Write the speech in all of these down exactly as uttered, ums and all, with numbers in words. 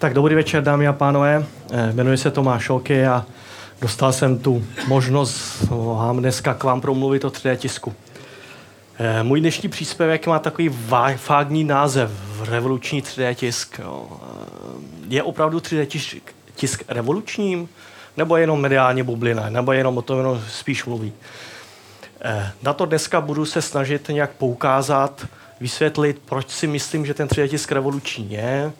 Tak dobrý večer, dámy a pánové. Jmenuji se Tomáš Souky a dostal jsem tu možnost vám dneska k vám promluvit o tři dé tisku. Můj dnešní příspěvek má takový vágní název revoluční tři dé tisk. Je opravdu tři dé tisk, tisk revolučním? Nebo jenom mediální bublina? Nebo jenom o tom jenom spíš mluví? Na to dneska budu se snažit nějak poukázat, vysvětlit, proč si myslím, že ten tři dé tisk revoluční je.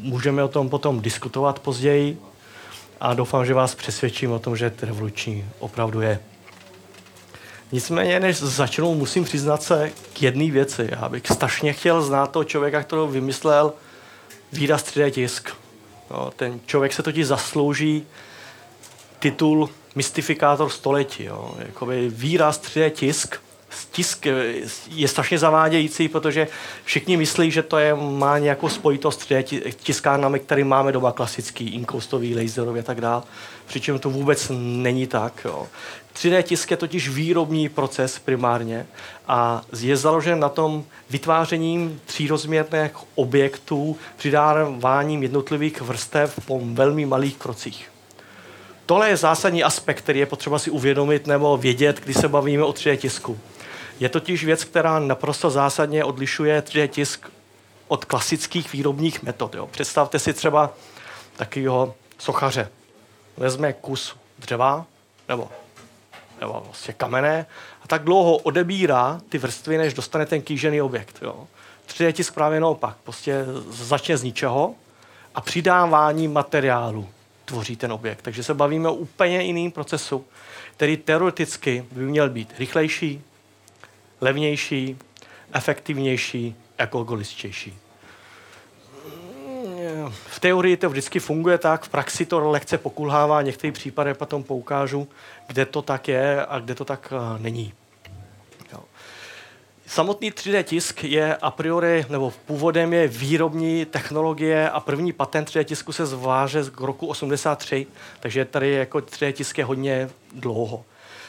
Můžeme o tom potom diskutovat později a doufám, že vás přesvědčím o tom, že to revoluční opravdu je. Nicméně, než začnu, musím přiznat se k jedné věci. Já bych strašně chtěl znát toho člověka, který vymyslel výraz tři dé tisk. No, ten člověk se totiž zaslouží titul mystifikátor století. Jo. Jakoby výraz tři dé tisk Tisk je strašně zavádějící, protože všichni myslí, že to je, má nějakou spojitost s tiskárnami, které máme doma klasický, inkoustový, laserový a tak dále. Přičem to vůbec není tak. Jo. tři dé tisk je totiž výrobní proces primárně a je založen na tom vytvářením třírozměrných objektů, přidáváním jednotlivých vrstev po velmi malých krocích. Tohle je zásadní aspekt, který je potřeba si uvědomit nebo vědět, když se bavíme o tři dé tisku. Je totiž věc, která naprosto zásadně odlišuje tři dé tisk od klasických výrobních metod. Jo. Představte si třeba takového sochaře. Vezme kus dřeva nebo, nebo vlastně kamene a tak dlouho odebírá ty vrstvy, než dostane ten kýžený objekt. Jo. tři dé tisk právě naopak. Prostě začne z ničeho a přidávání materiálu tvoří ten objekt. Takže se bavíme o úplně jiném procesu, který teoreticky by měl být rychlejší, levnější, efektivnější, ekologičtější. V teorii to vždycky funguje tak, v praxi to lehce pokulhává, některé případy potom poukážu, kde to tak je a kde to tak není. Samotný tři dé tisk je a priori, nebo původem je výrobní technologie a první patent tři dé tisku se zváže z roku osmdesát tři, takže tady jako tři dé tisk je hodně dlouho.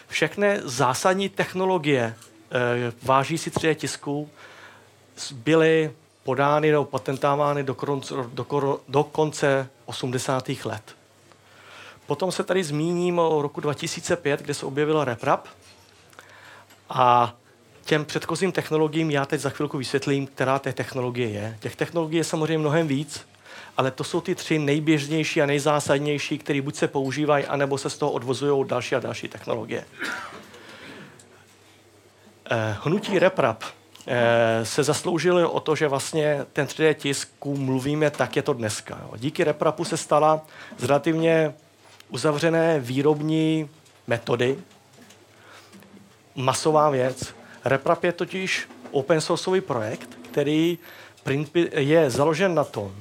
Všechny zásadní technologie e, vážící tři dé tisku byly podány nebo patentovány do, do, do konce osmdesátých let. Potom se tady zmíním o roku dva tisíce pět, kde se objevila RepRap a těm předchozím technologiím já teď za chvilku vysvětlím, která té technologie je. Těch technologií je samozřejmě mnohem víc, ale to jsou ty tři nejběžnější a nejzásadnější, které buď se používají, anebo se z toho odvozují další a další technologie. Eh, hnutí RepRap eh, se zasloužilo o to, že vlastně ten tři dé tisku mluvíme, tak je to dneska. Jo. Díky RepRapu se stala z relativně uzavřené výrobní metody masová věc. RepRap je totiž open sourceový projekt, který je založen na tom,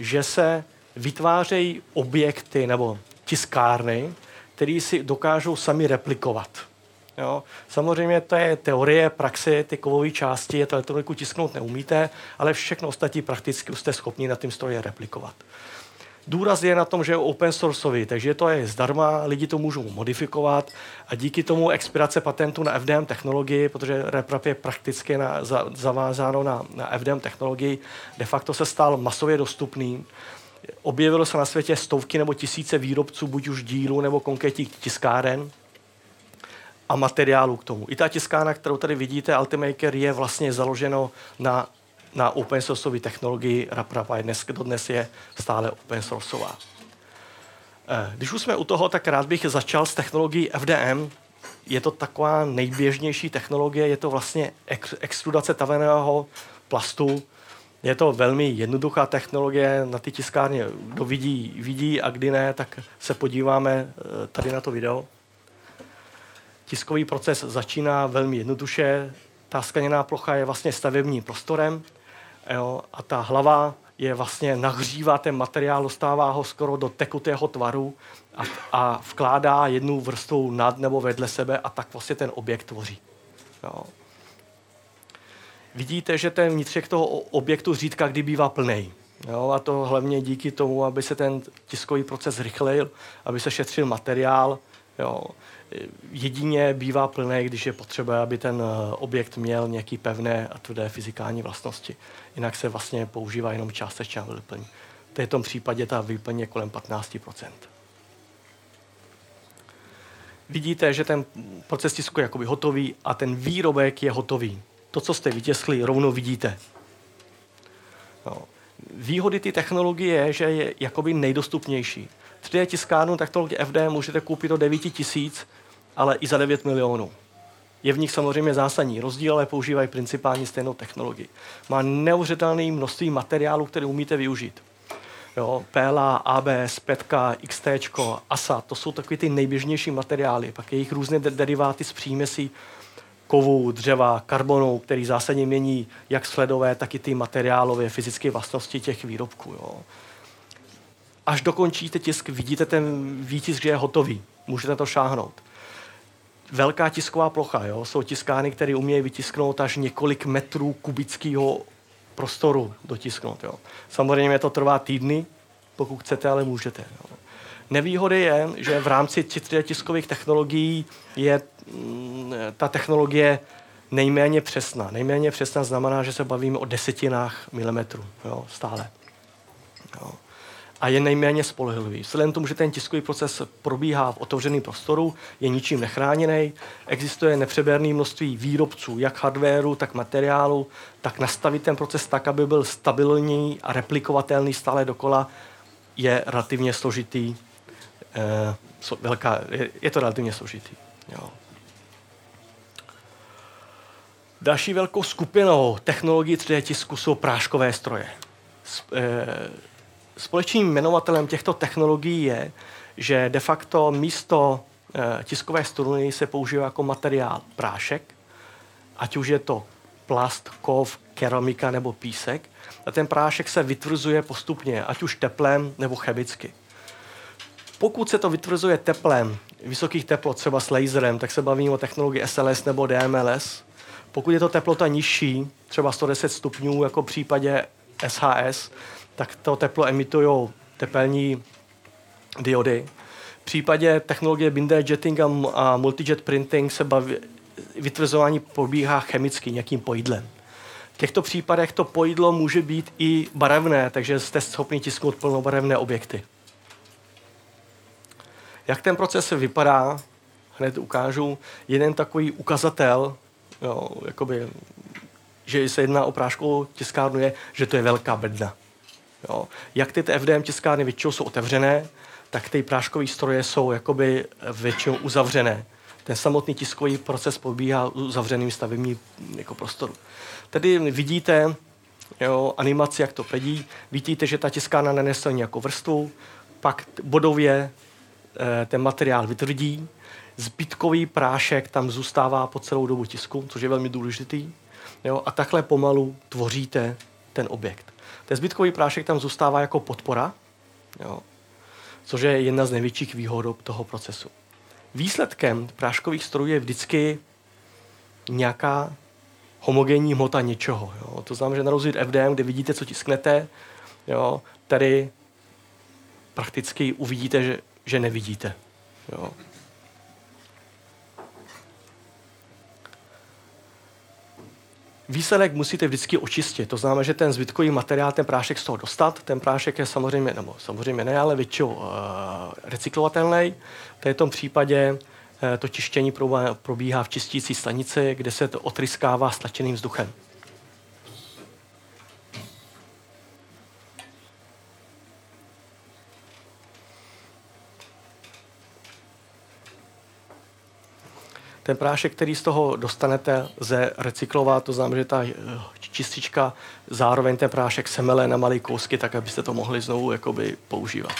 že se vytvářejí objekty nebo tiskárny, které si dokážou sami replikovat. Jo? Samozřejmě to je teorie, praxe, ty kovové části, je to elektroniku tisknout neumíte, ale všechno ostatní prakticky jste schopni na tím stroji replikovat. Důraz je na tom, že je open sourceový, takže to je zdarma, lidi to můžou modifikovat a díky tomu expirace patentu na F D M technologii, protože RepRap je prakticky na, za, zavázáno na, na F D M technologii, de facto se stal masově dostupný. Objevilo se na světě stovky nebo tisíce výrobců, buď už dílů nebo konkrétních tiskáren a materiálu k tomu. I ta tiskárna, kterou tady vidíte, Ultimaker, je vlastně založeno na na open sourceový technologii RepRap a dnes, dodnes je stále open sourceová. Když už jsme u toho, tak rád bych začal s technologií F D M. Je to taková nejběžnější technologie, je to vlastně extrudace taveného plastu. Je to velmi jednoduchá technologie, na ty tiskárně kdo vidí, vidí a kdy ne, tak se podíváme tady na to video. Tiskový proces začíná velmi jednoduše. Ta skleněná plocha je vlastně stavebním prostorem, jo, a ta hlava je vlastně nahřívá ten materiál, dostává ho skoro do tekutého tvaru a, a vkládá jednu vrstvu nad nebo vedle sebe a tak vlastně ten objekt tvoří. Jo. Vidíte, že ten vnitřek toho objektu zřídka kdy bývá plnej. Jo, a to hlavně díky tomu, aby se ten tiskový proces zrychlil, aby se šetřil materiál. Jo. Jedině bývá plné, když je potřeba, aby ten objekt měl nějaké pevné a tvrdé fyzikální vlastnosti. Jinak se vlastně používá jenom částečná vyplň. v tom případě ta výplň je kolem patnáct procent. Vidíte, že ten proces tisku je jakoby hotový a ten výrobek je hotový. To, co jste vytiskli, rovnou vidíte. No. Výhody té technologie je, že je jakoby nejdostupnější. tři dé tiskárnu technologie F D můžete koupit do devět tisíc, ale i za devět milionů. Je v nich samozřejmě zásadní rozdíl, ale používají principálně stejnou technologii. Má neuvěřitelné množství materiálů, které umíte využít. Jo, P L A, A B S, pětka, X T, A S A, to jsou takové ty nejběžnější materiály. Pak je jich různé deriváty z příměsí kovů, dřeva, karbonu, který zásadně mění jak sledové, tak i ty materiálové fyzické vlastnosti těch výrobků. Jo. Až dokončíte tisk, vidíte ten výtisk, že je hotový. Můžete to šáhnout. Velká tisková plocha. Jo. Jsou tiskány, které umějí vytisknout až několik metrů kubického prostoru dotisknout. Jo. Samozřejmě to trvá týdny, pokud chcete, ale můžete. Jo. Nevýhody je, že v rámci tři dé tiskových technologií je mm, ta technologie nejméně přesná. Nejméně přesná znamená, že se bavíme o desetinách milimetrů. Jo, stále. Jo. A je nejméně spolehlivý. Vzhledem tomu, že ten tiskový proces probíhá v otevřeném prostoru, je ničím nechráněný, existuje nepřeberné množství výrobců, jak hardwaru, tak materiálu, tak nastavit ten proces tak, aby byl stabilní a replikovatelný stále dokola, je relativně složitý. Eh, so, velká, je, je to relativně složitý. Jo. Další velkou skupinou technologií tři dé tisku jsou práškové stroje. Sp, eh, Společným jmenovatelem těchto technologií je, že de facto místo e, tiskové struny se používá jako materiál prášek, ať už je to plast, kov, keramika nebo písek. A ten prášek se vytvrzuje postupně, ať už teplem nebo chemicky. Pokud se to vytvrzuje teplem, vysokých teplot, třeba s laserem, tak se bavíme o technologii S L S nebo D M L S. Pokud je to teplota nižší, třeba sto deset stupňů, jako v případě S H S, tak to teplo emitují tepelní diody. V případě technologie Binder Jetting a Multijet Printing se baví, vytvrzování probíhá chemicky, nějakým pojidlem. V těchto případech to pojidlo může být i barevné, takže jste schopni tisknout plnobarevné objekty. Jak ten proces vypadá, hned ukážu. Jeden takový ukazatel, jo, jakoby, že se jedná o práškovou tiskárnu, je, že to je velká bedna. Jo. Jak ty F D M tiskárny většinou jsou otevřené, tak ty práškové stroje jsou jakoby většinou uzavřené. Ten samotný tiskový proces probíhá uzavřeným stavebním jako prostoru. Tady vidíte jo, animaci, jak to pledí. Vidíte, že ta tiskárna nenese nějakou vrstvu, pak bodově e, ten materiál vytvrdí. Zbytkový prášek tam zůstává po celou dobu tisku, což je velmi důležitý. Jo, a takhle pomalu tvoříte ten objekt. Ten zbytkový prášek tam zůstává jako podpora, jo, což je jedna z největších výhod toho procesu. Výsledkem práškových strojů je vždycky nějaká homogenní hmota něčeho. Jo. To znamená, že na rozdíl F D M, kde vidíte, co tisknete, jo, tady prakticky uvidíte, že, že nevidíte. Jo. Výsledek musíte vždycky očistit. To znamená, že ten zbytkový materiál, ten prášek z toho dostat. Ten prášek je samozřejmě, nebo samozřejmě ne, ale většinou uh, recyklovatelný. V této případě uh, to čištění probíhá v čistící stanici, kde se to otryskává stlačeným vzduchem. Ten prášek, který z toho dostanete, lze recyklovat, to znamená, že ta čistička zároveň ten prášek semele na malé kousky, tak abyste to mohli znovu jakoby používat.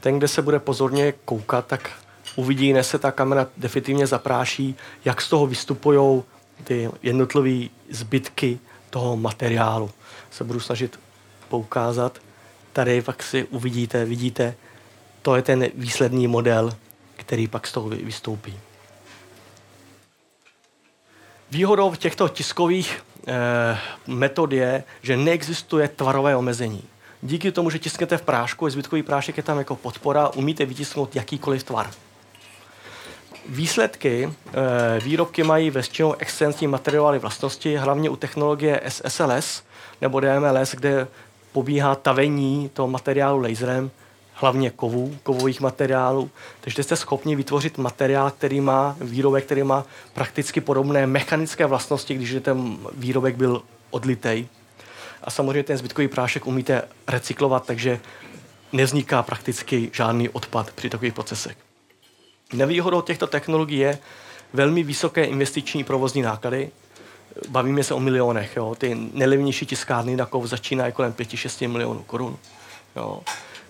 Ten, kde se bude pozorně koukat, tak uvidí, než se ta kamera definitivně zapráší, jak z toho vystupují ty jednotlivé zbytky toho materiálu. Se budu snažit poukázat. Tady pak si uvidíte, vidíte, to je ten výsledný model, který pak z toho vystoupí. Výhodou těchto tiskových eh, metod je, že neexistuje tvarové omezení. Díky tomu, že tisknete v prášku, zbytkový prášek je tam jako podpora, umíte vytisknout jakýkoliv tvar. výsledky výrobky mají většinou excelentní materiály vlastnosti, hlavně u technologie S L S nebo D M L S, kde pobíhá tavení toho materiálu laserem, hlavně kovů, kovových materiálů. Takže jste schopni vytvořit materiál, který má výrobek, který má prakticky podobné mechanické vlastnosti, když ten výrobek byl odlitej. A samozřejmě ten zbytkový prášek umíte recyklovat, takže nevzniká prakticky žádný odpad při takových procesech. Nevýhodou těchto technologií je velmi vysoké investiční provozní náklady. Bavíme se o milionech. Jo. Ty nejlevnější tiskárny na kov začínají kolem pět až šest milionů korun. Jo.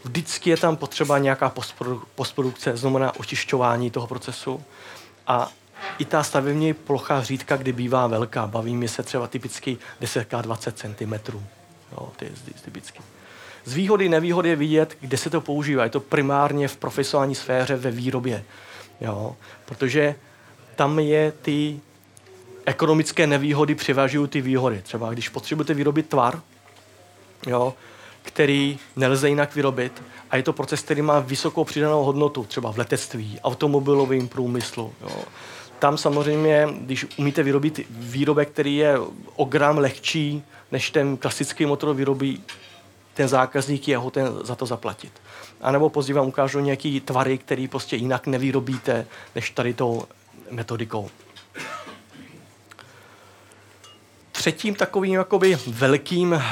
Vždycky je tam potřeba nějaká postprodukce, znamená očišťování toho procesu. A i ta stavební plocha řídka, kdy bývá velká, bavíme se třeba typicky deset krát dvacet centimetrů. Jo, to je typicky. Z výhody nevýhody je vidět, kde se to používá. Je to primárně v profesionální sféře ve výrobě. Jo, protože tam je ty ekonomické nevýhody převažují ty výhody. Třeba když potřebujete vyrobit tvar, jo, který nelze jinak vyrobit a je to proces, který má vysokou přidanou hodnotu, třeba v letectví, automobilovém průmyslu. Jo. Tam samozřejmě, když umíte vyrobit výrobek, který je o gram lehčí, než ten klasický motor vyrobí, ten zákazník je ho ten za to zaplatit. A nebo později vám ukážu nějaký tvary, který prostě jinak nevyrobíte, než tady tou metodikou. Třetím takovým jakoby velkým,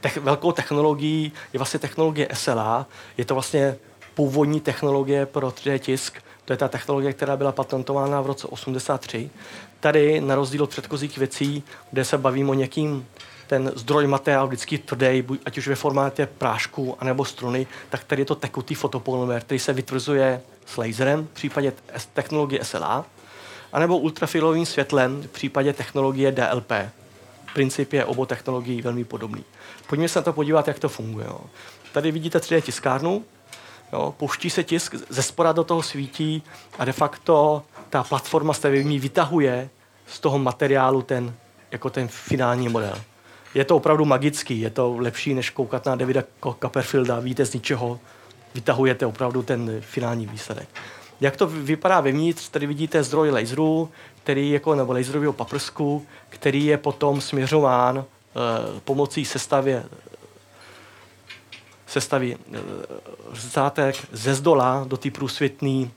tech, velkou technologií je vlastně technologie S L A. Je to vlastně původní technologie pro tři D tisk. To je ta technologie, která byla patentována v roce osmdesát tři. Tady, na rozdíl od předchozích věcí, kde se bavíme o někým, ten zdroj materiálu vždycky tvrdý, ať už ve formátě prášku anebo struny, tak tady je to tekutý fotopolymer, který se vytvrzuje s laserem, v případě technologie S L A, anebo ultrafialovým světlem, v případě technologie D L P. Princip je obou technologií velmi podobný. Pojďme se na to podívat, jak to funguje. Jo. Tady vidíte tři D tiskárnu, jo, pouští se tisk, ze spoda do toho svítí a de facto ta platforma stavební vytahuje z toho materiálu ten, jako ten finální model. Je to opravdu magický, je to lepší, než koukat na Davida Copperfielda, víte z ničeho, vytahujete opravdu ten finální výsledek. Jak to vypadá vevnitř, tady vidíte zdroj laseru, který jako, nebo laserového paprsku, který je potom směřován e, pomocí sestavě, sestavy řezátek ze zdola do té průsvitný,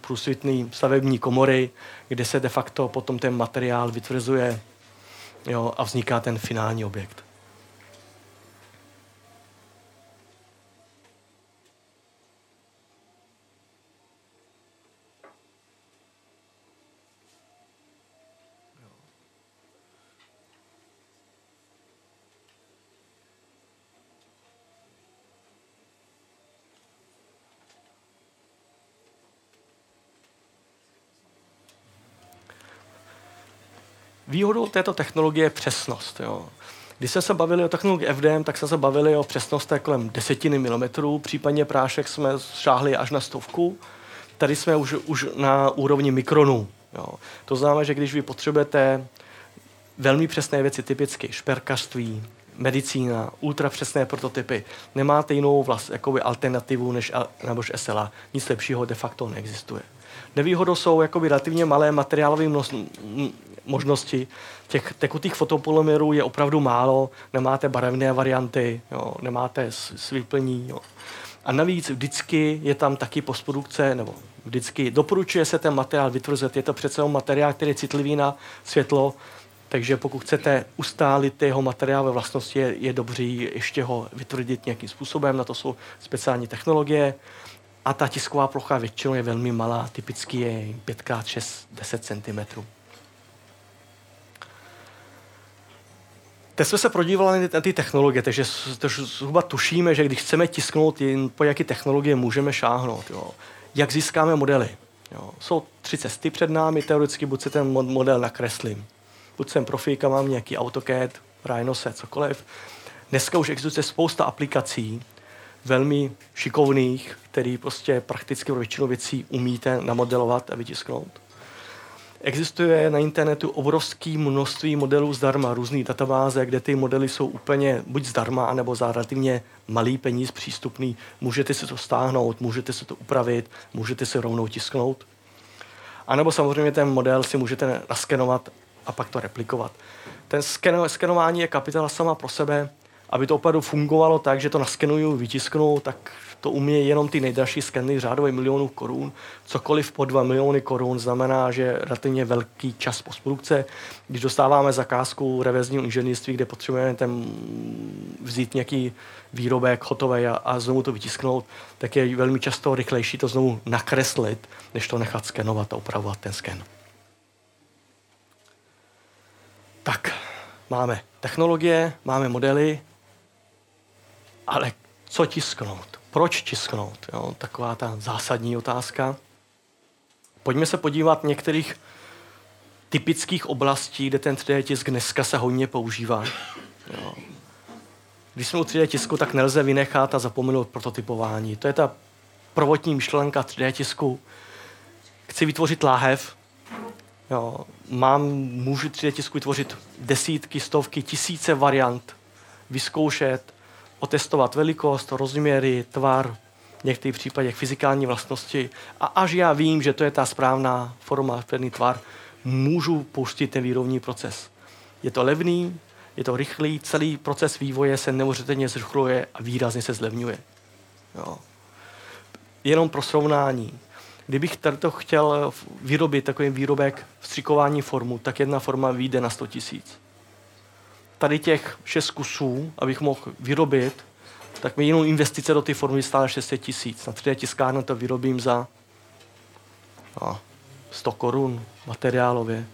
průsvitný stavební komory, kde se de facto potom ten materiál vytvrzuje, jo, a vzniká ten finální objekt. Výhodou této technologie je přesnost. Jo. Když jsme se bavili o technologii F D M, tak jsme se bavili o přesnosti kolem desetiny milimetrů, případně prášek jsme šáhli až na stovku. Tady jsme už, už na úrovni mikronů. Jo. To znamená, že když vy potřebujete velmi přesné věci, typicky šperkařství, medicína, ultrapřesné prototypy, nemáte jinou vlast, jakoby alternativu než, než S L A. Nic lepšího de facto neexistuje. Nevýhodou jsou jakoby relativně malé materiálové možnosti. Těch tekutých fotopolymerů je opravdu málo, nemáte barevné varianty, jo, nemáte svíplní. Jo. A navíc vždycky je tam taky postprodukce, nebo vždycky doporučuje se ten materiál vytvrzet. Je to přece materiál, který je citlivý na světlo, takže pokud chcete ustálit jeho materiál ve vlastnosti, je, je dobře ještě ho vytvrdit nějakým způsobem, na to jsou speciální technologie. A ta tisková plocha většinou je velmi malá, typicky je pět krát šest deset centimetrů. Teď jsme se prodívali na ty technologie, takže zhruba tušíme, že když chceme tisknout, po jaké technologie můžeme šáhnout. Jo. Jak získáme modely? Jo. Jsou tři cesty před námi, teoreticky buď se ten model nakreslím. Buď jsem profíka, mám nějaký AutoCAD, Rhinose, cokoliv. Dneska už existuje spousta aplikací, velmi šikovných, který prostě prakticky pro většinu věcí umíte namodelovat a vytisknout. Existuje na internetu obrovské množství modelů zdarma, různé databáze, kde ty modely jsou úplně buď zdarma, nebo za relativně malý peníz přístupný. Můžete si to stáhnout, můžete si to upravit, můžete si rovnou tisknout. A nebo samozřejmě ten model si můžete naskenovat a pak to replikovat. Ten skeno, skenování je kapitola sama pro sebe. Aby to opravdu fungovalo tak, že to naskenuju, vytisknu, tak to umějí jenom ty nejdražší skeny řádově milionů korun. Cokoliv po dva miliony korun znamená, že relativně velký čas postprodukce. Když dostáváme zakázku reverzního inženýrství, kde potřebujeme ten vzít nějaký výrobek hotový a, a znovu to vytisknout, tak je velmi často rychlejší to znovu nakreslit, než to nechat skenovat a opravovat ten sken. Tak, máme technologie, máme modely, ale co tisknout? Proč tisknout? Jo, taková ta zásadní otázka. Pojďme se podívat některých typických oblastí, kde ten tři dé tisk dneska se hodně používá. Jo. Když jsme u tři dé tisku, tak nelze vynechat a zapomenout prototypování. To je ta prvotní myšlenka tři dé tisku. Chci vytvořit láhev. Jo. Mám, můžu tři dé tisku vytvořit desítky, stovky, tisíce variant. Vyzkoušet, otestovat velikost, rozměry, tvar, v některých případech fyzikální vlastnosti. A až já vím, že to je ta správná forma, správný tvar, můžu pustit ten výrobní proces. Je to levný, je to rychlý, celý proces vývoje se neuvěřitelně zrychluje a výrazně se zlevňuje. Jo. Jenom pro srovnání. Kdybych to chtěl vyrobit takový výrobek vstřikování formu, tak jedna forma vyjde na sto tisíc. Tady těch šest kusů, abych mohl vyrobit, tak mi jenom investice do té formy stále šest set tisíc. Na tři dé tiskárně to vyrobím za no, sto korun materiálově.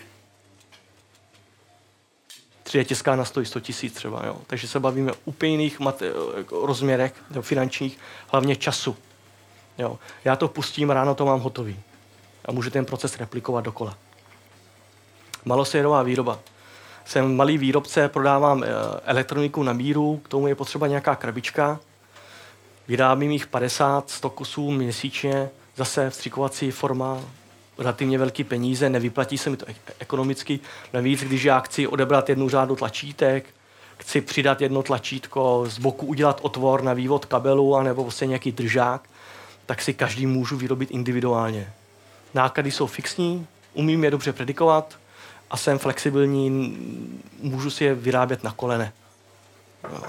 tři dé tiskárna stojí sto tisíc třeba. Jo. Takže se bavíme o úplně jiných mate- rozměrech finančních, hlavně času. Jo. Já to pustím, ráno to mám hotový. A můžu ten proces replikovat dokola. Malosériová výroba. Jsem malý výrobce, prodávám elektroniku na míru, k tomu je potřeba nějaká krabička. Vyrábím jich padesát, sto kusů měsíčně, zase vstřikovací forma, relativně velký peníze, nevyplatí se mi to ekonomicky. Navíc, když já chci odebrat jednu řádu tlačítek, chci přidat jedno tlačítko, z boku udělat otvor na vývod kabelu anebo vlastně nějaký držák, tak si každý můžu vyrobit individuálně. Náklady jsou fixní, umím je dobře predikovat, a jsem flexibilní, můžu si je vyrábět na kolene. Jo.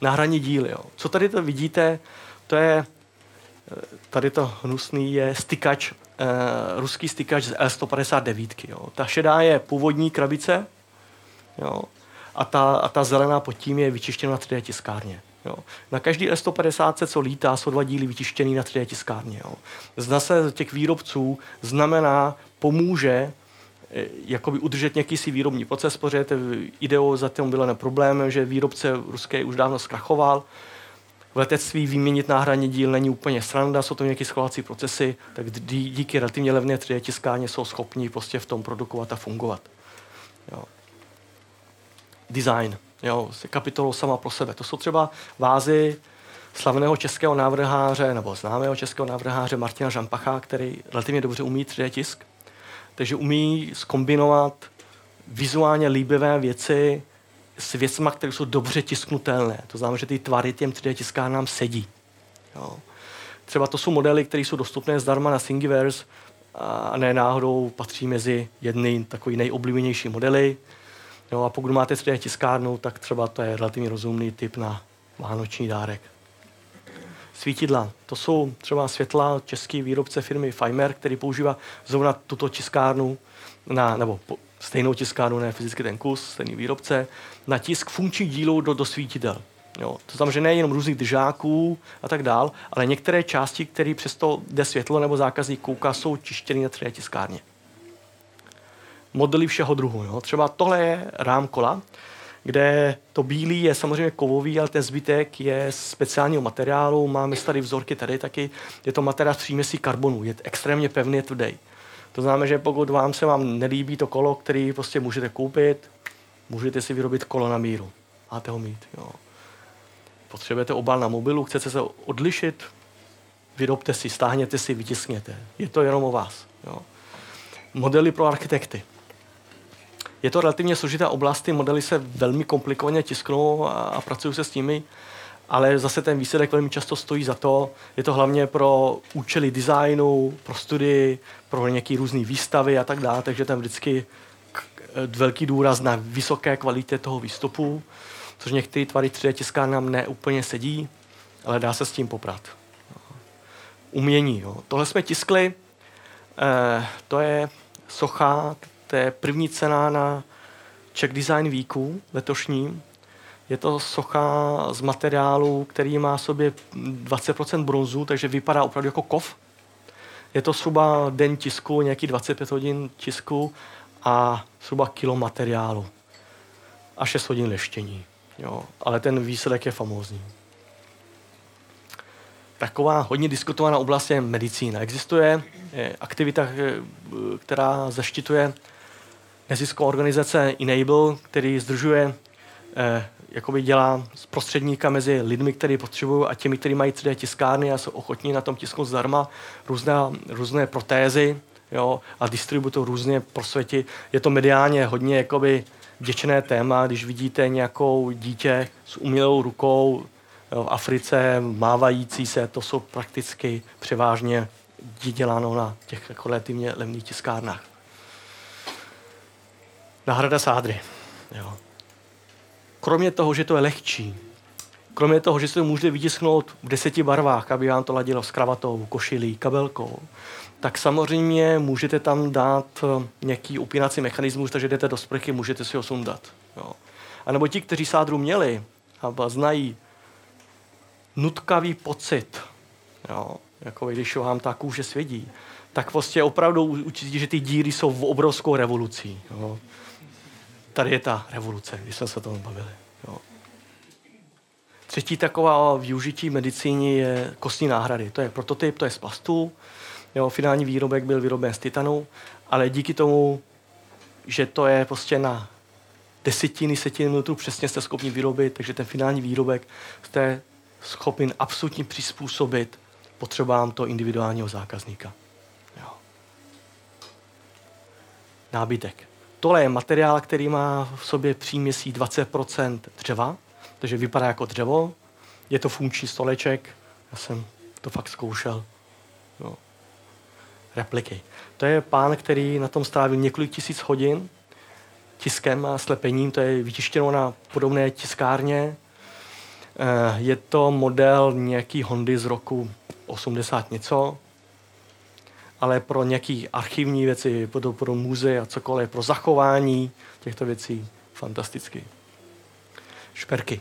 Náhradní díly. Jo. Co tady to vidíte, to je, tady to hnusný je stykač, eh, ruský stykač z el sto padesát devět. Jo. Ta šedá je původní krabice, jo, a, ta, a ta zelená pod tím je vyčištěna na tři dé tiskárně. Jo. Na každý el sto padesát, co lítá, jsou dva díly vytištěný na tři dé tiskárně. Jo. Zase těch výrobců znamená, pomůže jakoby udržet nějaký si výrobní proces, protože ideou za tím bylo problém, že výrobce ruský už dávno zkrachoval. V letectví vyměnit náhradní díl není úplně sranda, jsou to nějaké schovací procesy, tak díky relativně levné tři dé tiskárně jsou schopni prostě v tom produkovat a fungovat. Jo. Design. Jo, kapitolou sama pro sebe. To jsou třeba vázy slavného českého návrháře, nebo známého českého návrháře Martina Žampacha, který relativně dobře umí tři dé tisk. Takže umí zkombinovat vizuálně líbivé věci s věcmi, které jsou dobře tisknutelné. To znamená, že ty tvary těm tři dé tiskárnám sedí. Jo. Třeba to jsou modely, které jsou dostupné zdarma na Thingiverse a ne náhodou patří mezi jedny takový nejoblíbenější modely. Jo, a pokud máte tři dé tiskárnu, tak třeba to je relativně rozumný tip na vánoční dárek. Svítidla. To jsou třeba světla český výrobce firmy Fimer, který používá zrovna tuto tiskárnu, na, nebo po, stejnou tiskárnu, ne fyzicky ten kus, stejný výrobce, na tisk funkčních dílů do, do svítidel. Jo. To znamená, že nejenom různých držáků a tak dál, ale některé části, které přesto jde světlo nebo zákazník kouká, jsou čištěny na tři dé tiskárně. Modely všeho druhu. Jo. Třeba tohle je rám kola, kde to bílý je samozřejmě kovový, ale ten zbytek je z speciálního materiálu. Máme tady vzorky tady taky. Je to materiál z příměsí karbonu. Je extrémně pevný, tvrdý. To znamená, že pokud vám se vám nelíbí to kolo, který prostě můžete koupit, můžete si vyrobit kolo na míru. Máte ho mít. Jo. Potřebujete obal na mobilu, chcete se odlišit, vyrobte si, stáhněte si, vytiskněte. Je to jenom o vás. Jo. Modely pro architekty. Je to relativně složitá oblast, ty modely se velmi komplikovaně tisknou a, a pracují se s nimi, ale zase ten výsledek velmi často stojí za to. Je to hlavně pro účely designu, pro studii, pro nějaké různé výstavy a tak dále, takže tam vždycky velký důraz na vysoké kvalitě toho výstupu, což některé tvary tři dé tiskárnám neúplně sedí, ale dá se s tím poprat. Umění. Jo. Tohle jsme tiskli, eh, to je socha, to je první cena na Czech Design Weeku letošním. Je to socha z materiálu, který má v sobě dvacet procent bronzu, takže vypadá opravdu jako kov. Je to zhruba den tisku, nějaký dvacet pět hodin tisku a zhruba kilo materiálu a šest hodin leštění. Jo. Ale ten výsledek je famózní. Taková hodně diskutovaná oblast je medicína. Existuje aktivita, která zaštiťuje nezisková organizace Enable, který združuje, eh, jakoby dělá prostředníka mezi lidmi, kteří potřebují, a těmi, kteří mají tři dé tiskárny a jsou ochotní na tom tisknout zdarma různá, různé protézy, jo, a distribuují to různě po světě. Je to mediálně hodně jakoby děčné téma, když vidíte nějakou dítě s umělou rukou, v Africe mávající se, to jsou prakticky převážně děláno na těch jako relativně levných tiskárnách. Náhrada sádry. Jo. Kromě toho, že to je lehčí, kromě toho, že se to můžete vytisknout v deseti barvách, aby vám to ladilo s kravatou, košilí, kabelkou, tak samozřejmě můžete tam dát nějaký upínací mechanismus, takže jdete do sprchy, můžete si ho sundat. Jo. A nebo ti, kteří sádru měli a znají nutkavý pocit, jo, jako když vám ta kůže svědí, tak vlastně opravdu učití, že ty díry jsou v obrovskou revolucí. Jo. Tady je ta revoluce, když jsme se o tom bavili. Jo. Třetí taková využití medicíny je kostní náhrady. To je prototyp, to je z plastu. Jo, finální výrobek byl vyroben z titanu, ale díky tomu, že to je prostě na desetiny, setiny minutů přesně jste schopni vyrobit, takže ten finální výrobek jste schopin absolutně přizpůsobit potřebám toho individuálního zákazníka. Jo. Nábytek. Tohle je materiál, který má v sobě příměsí dvacet procent dřeva, takže vypadá jako dřevo. Je to funkční stoleček. Já jsem to fakt zkoušel. Jo. Repliky. To je pán, který na tom strávil několik tisíc hodin tiskem a slepením. To je vytištěno na podobné tiskárně. Je to model nějaký Hondy z roku osmdesát něco, ale pro nějaké archivní věci, pro, pro muzea a cokoliv, pro zachování těchto věcí fantasticky. Šperky.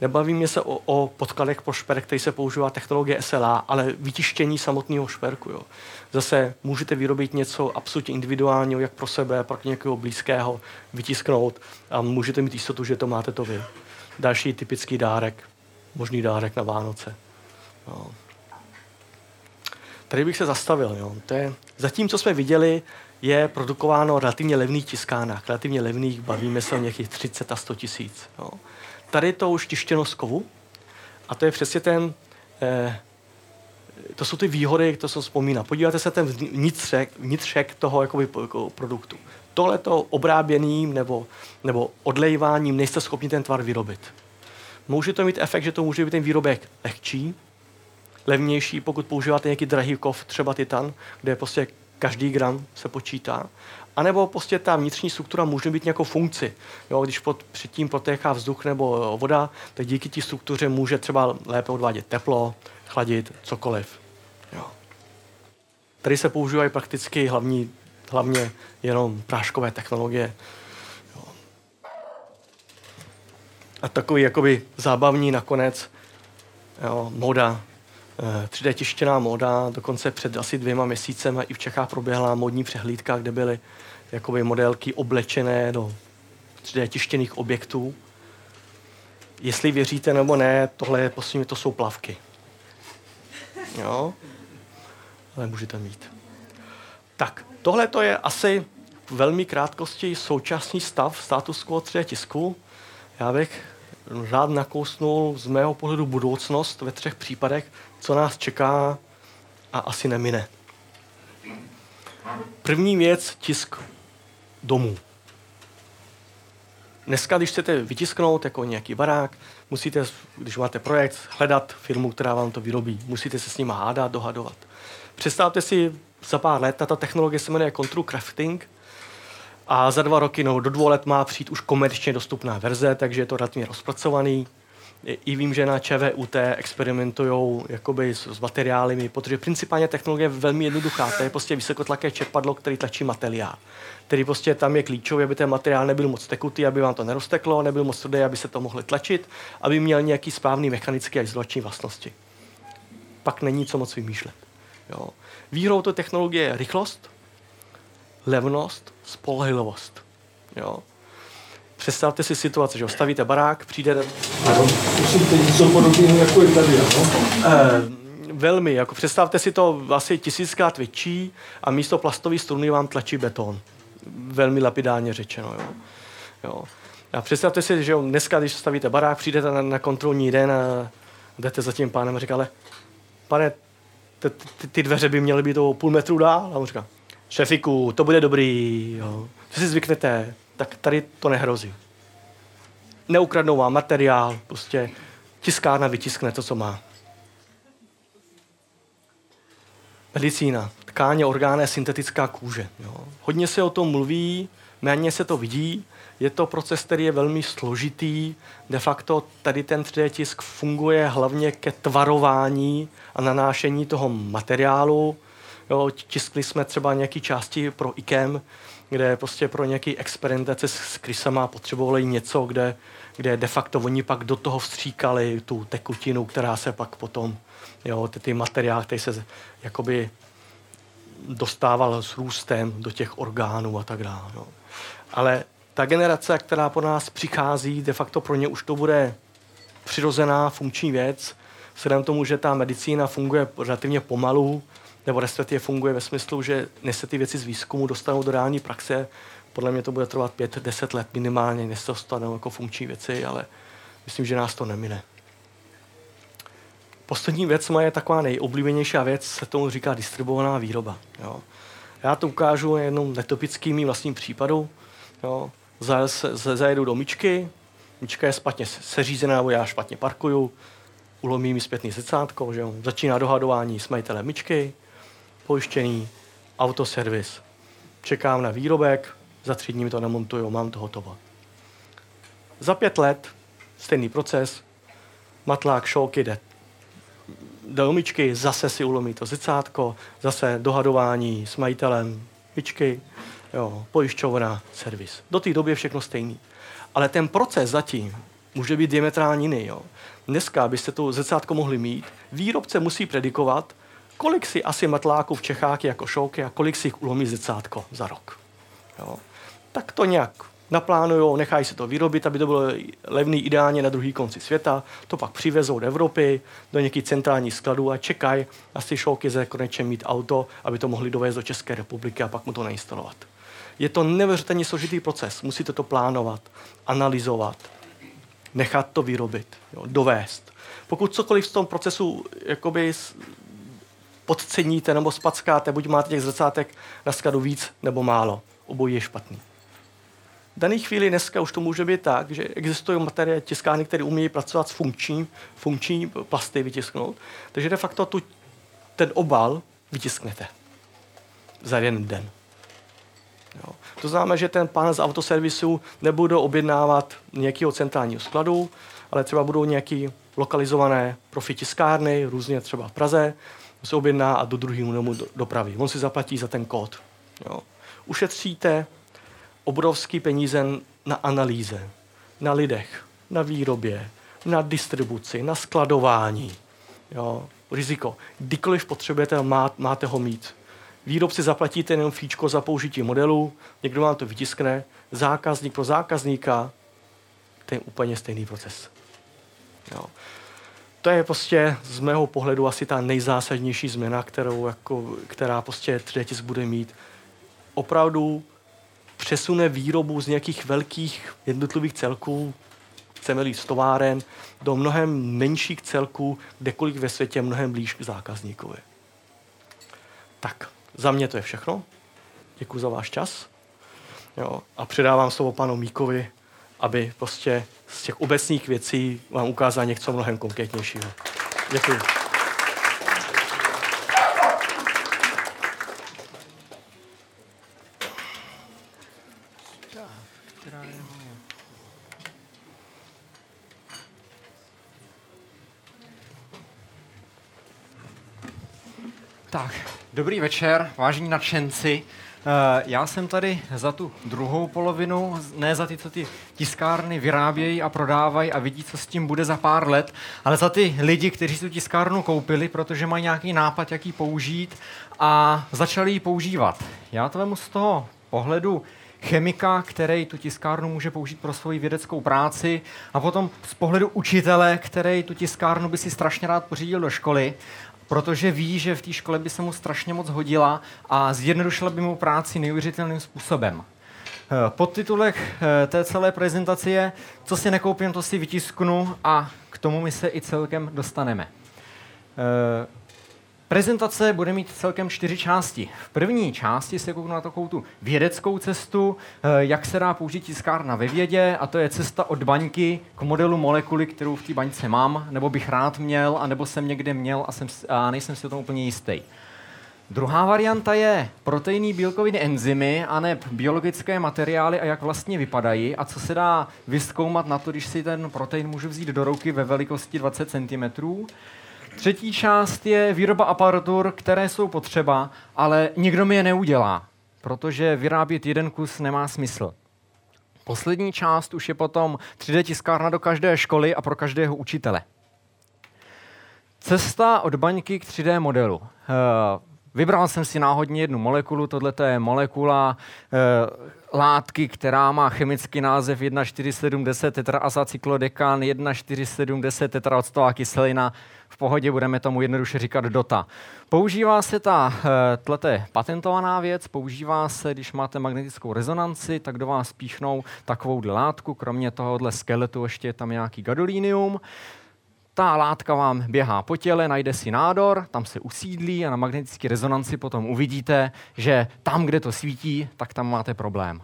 Nebavíme se o, o podkladech pro šperk, který se používá technologie S L A, ale vytištění samotného šperku. Jo. Zase můžete vyrobit něco absolutně individuálního, jak pro sebe, pro nějakého blízkého, vytisknout a můžete mít jistotu, že to máte to vy. Další typický dárek, možný dárek na Vánoce. No. Tady bych se zastavil. Jo. To je, zatím, co jsme viděli, je produkováno relativně levných tiskárnách. Relativně levných, bavíme se o nějakých třicet a sto tisíc. Jo. Tady to už tištěno z kovu a to je přesně ten, eh, to jsou ty výhody, to jsem vzpomínal. Podívejte se ten vnitřek, vnitřek toho jakoby, jako produktu. Tohleto obráběným nebo, nebo odlejváním nejste schopni ten tvar vyrobit. Může to mít efekt, že to může být ten výrobek lehčí, levnější, pokud používáte nějaký drahý kov, třeba titan, kde prostě každý gram se počítá. A nebo prostě ta vnitřní struktura může být nějakou funkci. Jo, když pod, předtím protéká vzduch nebo voda, tak díky té struktuře může třeba lépe odvádět teplo, chladit, cokoliv. Jo. Tady se používají prakticky hlavní hlavně jenom práškové technologie. Jo. A takový jakoby zábavní nakonec jo, móda, tři dé tištěná móda, dokonce před asi dvěma měsícema i v Čechách proběhla módní přehlídka, kde byly jakoby modelky oblečené do tři dé tištěných objektů. Jestli věříte nebo ne, tohle je, poslední, to jsou plavky. Jo, ale můžete mít. Tak, tohle to je asi v velmi krátkosti současný stav status quo tři dé tisku. Já bych rád nakousnul z mého pohledu budoucnost ve třech případech, co nás čeká a asi nemine. První věc, tisk domů. Dneska, když chcete vytisknout jako nějaký barák, musíte, když máte projekt, hledat firmu, která vám to vyrobí. Musíte se s nimi hádat, dohadovat. Představte si za pár let, ta technologie se jmenuje Contour Crafting a za dva roky, no do dvou let má přijít už komerčně dostupná verze, takže je to relativně rozpracovaný. I vím, že na ČVUT experimentují jakoby s, s materiály, protože principálně technologie je velmi jednoduchá. To je prostě vysokotlaké čerpadlo, který tlačí materiál. Který prostě tam je klíčový, aby ten materiál nebyl moc tekutý, aby vám to nerozteklo, nebyl moc tvrdý, aby se to mohlo tlačit, aby měl nějaký správný mechanický a izolační vlastnosti. Pak není co moc vymýšlet. Jo. Výhrou té technologie je rychlost, levnost, spolehlivost. Jo. Představte si situaci, že stavíte barák, přijde... Musíte něco podobného, jako je tady, no? Eh, velmi, jako představte si to asi tisíckrát větší a místo plastové struny vám tlačí beton. Velmi lapidárně řečeno, jo. Jo. A představte si, že dneska, když stavíte barák, přijdete na, na kontrolní den a jdete za tím pánem a říká, ale pane, ty, ty, ty dveře by měly být o půl metru dál. A on říká, šefiku, to bude dobrý, jo. To si zvyknete. Tak tady to nehrozí. Neukradnou vám materiál, prostě tiskárna vytiskne to, co má. Medicína, tkáně, orgány, syntetická kůže. Jo. Hodně se o tom mluví, méně se to vidí, je to proces, který je velmi složitý, de facto tady ten tři dé tisk funguje hlavně ke tvarování a nanášení toho materiálu. Jo, tiskli jsme třeba nějaké části pro IKEM, kde prostě pro nějaké experimentace s krysama potřebovali něco, kde, kde de facto oni pak do toho vstříkali tu tekutinu, která se pak potom, jo, ty, ty materiál, který se jakoby dostával s růstem do těch orgánů a tak dále. Jo. Ale ta generace, která po nás přichází, de facto pro ně už to bude přirozená funkční věc, vzhledem tomu, že ta medicína funguje relativně pomalu, nebo respektive funguje ve smyslu, že než se ty věci z výzkumu dostanou do reální praxe, podle mě to bude trvat pět, deset let minimálně, než se dostanou jako funkční věci, ale myslím, že nás to nemine. Poslední věc moje je taková nejoblíbenější věc, se tomu říká distribuovaná výroba. Jo. Já to ukážu jenom netopickým mým vlastním případu. Jo. Zajedu do myčky, myčka je špatně seřízená, nebo já špatně parkuju, ulomí mi zpětný zrcátko, že jo. Začíná dohadování s majitelem myčky, pojištěný, autoservis. Čekám na výrobek, za tři dní mi to namontuju, mám to hotovo. Za pět let, stejný proces, matlák, šouk jde do myčky, zase si ulomí to zrcátko, zase dohadování s majitelem myčky, jo, pojišťovna, servis. Do té doby je všechno stejný. Ale ten proces zatím může být diametrálně jiný. Jo. Dneska, abyste to zrcátko mohli mít, výrobce musí predikovat, kolik si asi matláků v Čechách jako šouky a kolik si jich ulomí zrcátko za rok. Jo. Tak to nějak naplánujou, nechají se to vyrobit, aby to bylo levný ideálně na druhý konci světa, to pak přivezou do Evropy, do nějakých centrálních skladů a čekají, asi šouky se konečně mít auto, aby to mohli dovést do České republiky a pak mu to nainstalovat. Je to neuvěřitelně složitý proces, musíte to plánovat, analyzovat, nechat to vyrobit, jo, dovést. Pokud cokoliv v tom procesu jakoby podceníte nebo spackáte, buď máte těch zrcátek na skladu víc nebo málo. Obojí je špatný. V dané chvíli dneska už to může být tak, že existují materie tiskárny, které umějí pracovat s funkční, funkční plasty vytisknout, takže de facto tu, ten obal vytisknete za jeden den. Jo. To znamená, že ten pán z autoservisu nebude objednávat nějakého centrálního skladu, ale třeba budou nějaké lokalizované profi tiskárny, různě třeba v Praze, se objedná a do druhého domu dopraví. On si zaplatí za ten kód. Jo. Ušetříte obrovský peníze na analýze, na lidech, na výrobě, na distribuci, na skladování. Jo. Riziko. Kdykoliv potřebujete, má, máte ho mít. Výrobci zaplatíte jenom fíčko za použití modelu, někdo vám to vytiskne, zákazník pro zákazníka, to je úplně stejný proces. Jo. To je prostě z mého pohledu asi ta nejzásadnější změna, kterou jako, která prostě tři dé tisk bude mít. Opravdu přesune výrobu z nějakých velkých jednotlivých celků, chceme-li z továren, do mnohem menších celků, kdekolik ve světě mnohem blíž k zákazníkovi. Tak, za mě to je všechno. děkuji za váš čas. Jo, a předávám slovo panu Míkovi, aby prostě z těch obecných věcí vám ukázal něco mnohem konkrétnějšího. Děkuji. Tak, dobrý večer, vážení nadšenci. Já jsem tady za tu druhou polovinu, ne za ty, co ty tiskárny vyrábějí a prodávají a vidí, co s tím bude za pár let, ale za ty lidi, kteří tu tiskárnu koupili, protože mají nějaký nápad, jak ji použít a začali ji používat. Já to vemu z toho pohledu chemika, který tu tiskárnu může použít pro svoji vědeckou práci, a potom z pohledu učitele, který tu tiskárnu by si strašně rád pořídil do školy, protože ví, že v té škole by se mu strašně moc hodila a zjednodušila by mu práci neuvěřitelným způsobem. Podtitulek té celé prezentace je "Co si nekoupím, to si vytisknu" a k tomu my se i celkem dostaneme. Prezentace bude mít celkem čtyři části. V první části se kouknu na takovou tu vědeckou cestu, jak se dá použít tiskárna ve vědě, a to je cesta od baňky k modelu molekuly, kterou v té baňce mám, nebo bych rád měl, anebo jsem někde měl a, jsem, a nejsem si o tom úplně jistý. Druhá varianta je proteiny, bílkoviny, enzymy, aneb biologické materiály a jak vlastně vypadají a co se dá vyzkoumat na to, když si ten protein můžu vzít do ruky ve velikosti dvacet centimetrů. Třetí část je výroba aparatur, které jsou potřeba, ale nikdo mi je neudělá, protože vyrábět jeden kus nemá smysl. Poslední část už je potom tři dé tiskárna do každé školy a pro každého učitele. Cesta od baňky k tři dé modelu. Vybral jsem si náhodně jednu molekulu, tohle je molekula e, látky, která má chemický název jedna čtyři sedm deset tetraazacyklodekan, jedna čtyři sedm deset tetraoctová kyselina, v pohodě, budeme tomu jednoduše říkat Dota. Používá se ta, e, tohle je patentovaná věc, používá se, když máte magnetickou rezonanci, tak do vás píchnou takovouhle látku, kromě tohohle skeletu ještě je tam nějaký gadolinium. Ta látka vám běhá po těle, najde si nádor, tam se usídlí a na magnetické rezonanci potom uvidíte, že tam, kde to svítí, tak tam máte problém.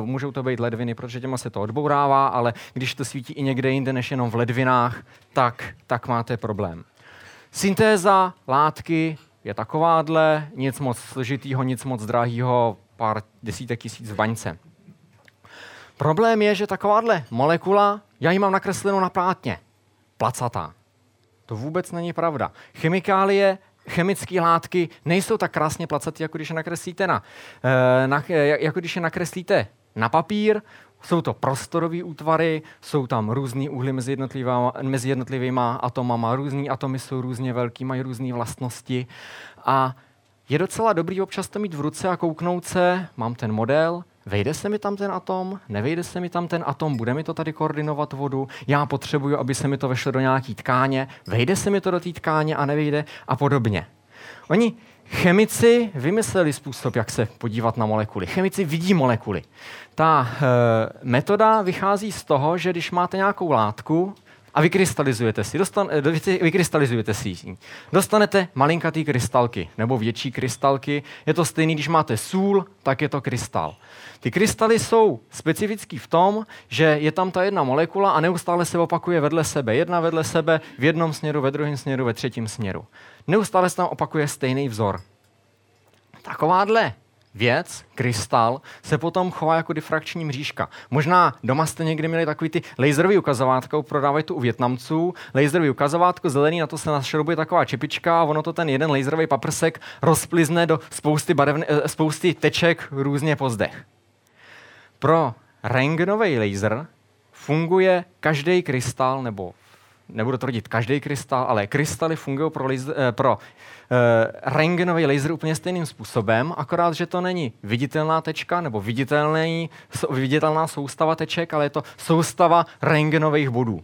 E, můžou to být ledviny, protože těma se to odbourává, ale když to svítí i někde jinde než jenom v ledvinách, tak, tak máte problém. Syntéza látky je takováhle, nic moc složitýho, nic moc drahýho, pár desítek tisíc v baňce. Problém je, že takováhle molekula, já ji mám nakreslenou na plátně. Placatá. To vůbec není pravda. Chemikálie, chemické látky nejsou tak krásně placaté, jako když je nakreslíte na, na, jako když je nakreslíte na papír. Jsou to prostorové útvary, jsou tam různý úhly mezi jednotlivýma, mezi jednotlivýma atomama, různý atomy jsou různě velký, mají různé vlastnosti a je docela dobrý občas to mít v ruce a kouknout se, mám ten model, vejde se mi tam ten atom, nevejde se mi tam ten atom, bude mi to tady koordinovat vodu, já potřebuju, aby se mi to vešlo do nějaký tkáně, vejde se mi to do té tkáně a nevejde a podobně. Oni chemici vymysleli způsob, jak se podívat na molekuly. Chemici vidí molekuly. Ta e, metoda vychází z toho, že když máte nějakou látku a vykrystalizujete si, dostan, vykrystalizujete si ji, dostanete malinkatý krystalky nebo větší krystalky. Je to stejný, když máte sůl, tak je to krystal. Ty krystaly jsou specifický v tom, že je tam ta jedna molekula a neustále se opakuje vedle sebe. Jedna vedle sebe v jednom směru, ve druhém směru, ve třetím směru. Neustále se tam opakuje stejný vzor. Takováhle věc, krystal, se potom chová jako difrakční mřížka. Možná doma jste někdy měli takový ty laserový ukazovátka, prodávají to u Vietnamců, laserový ukazovátko zelený, na to se našroubuje taková čepička a ono to ten jeden laserový paprsek rozplizne do spousty, barevne, spousty teček různě po zdech. Pro rentgenový laser funguje každý krystal, nebo nebudu tvrdit každý krystal, ale krystaly fungují pro, laser, pro uh, rentgenový laser úplně stejným způsobem, akorát, že to není viditelná tečka nebo viditelný, viditelná soustava teček, ale je to soustava rentgenových bodů.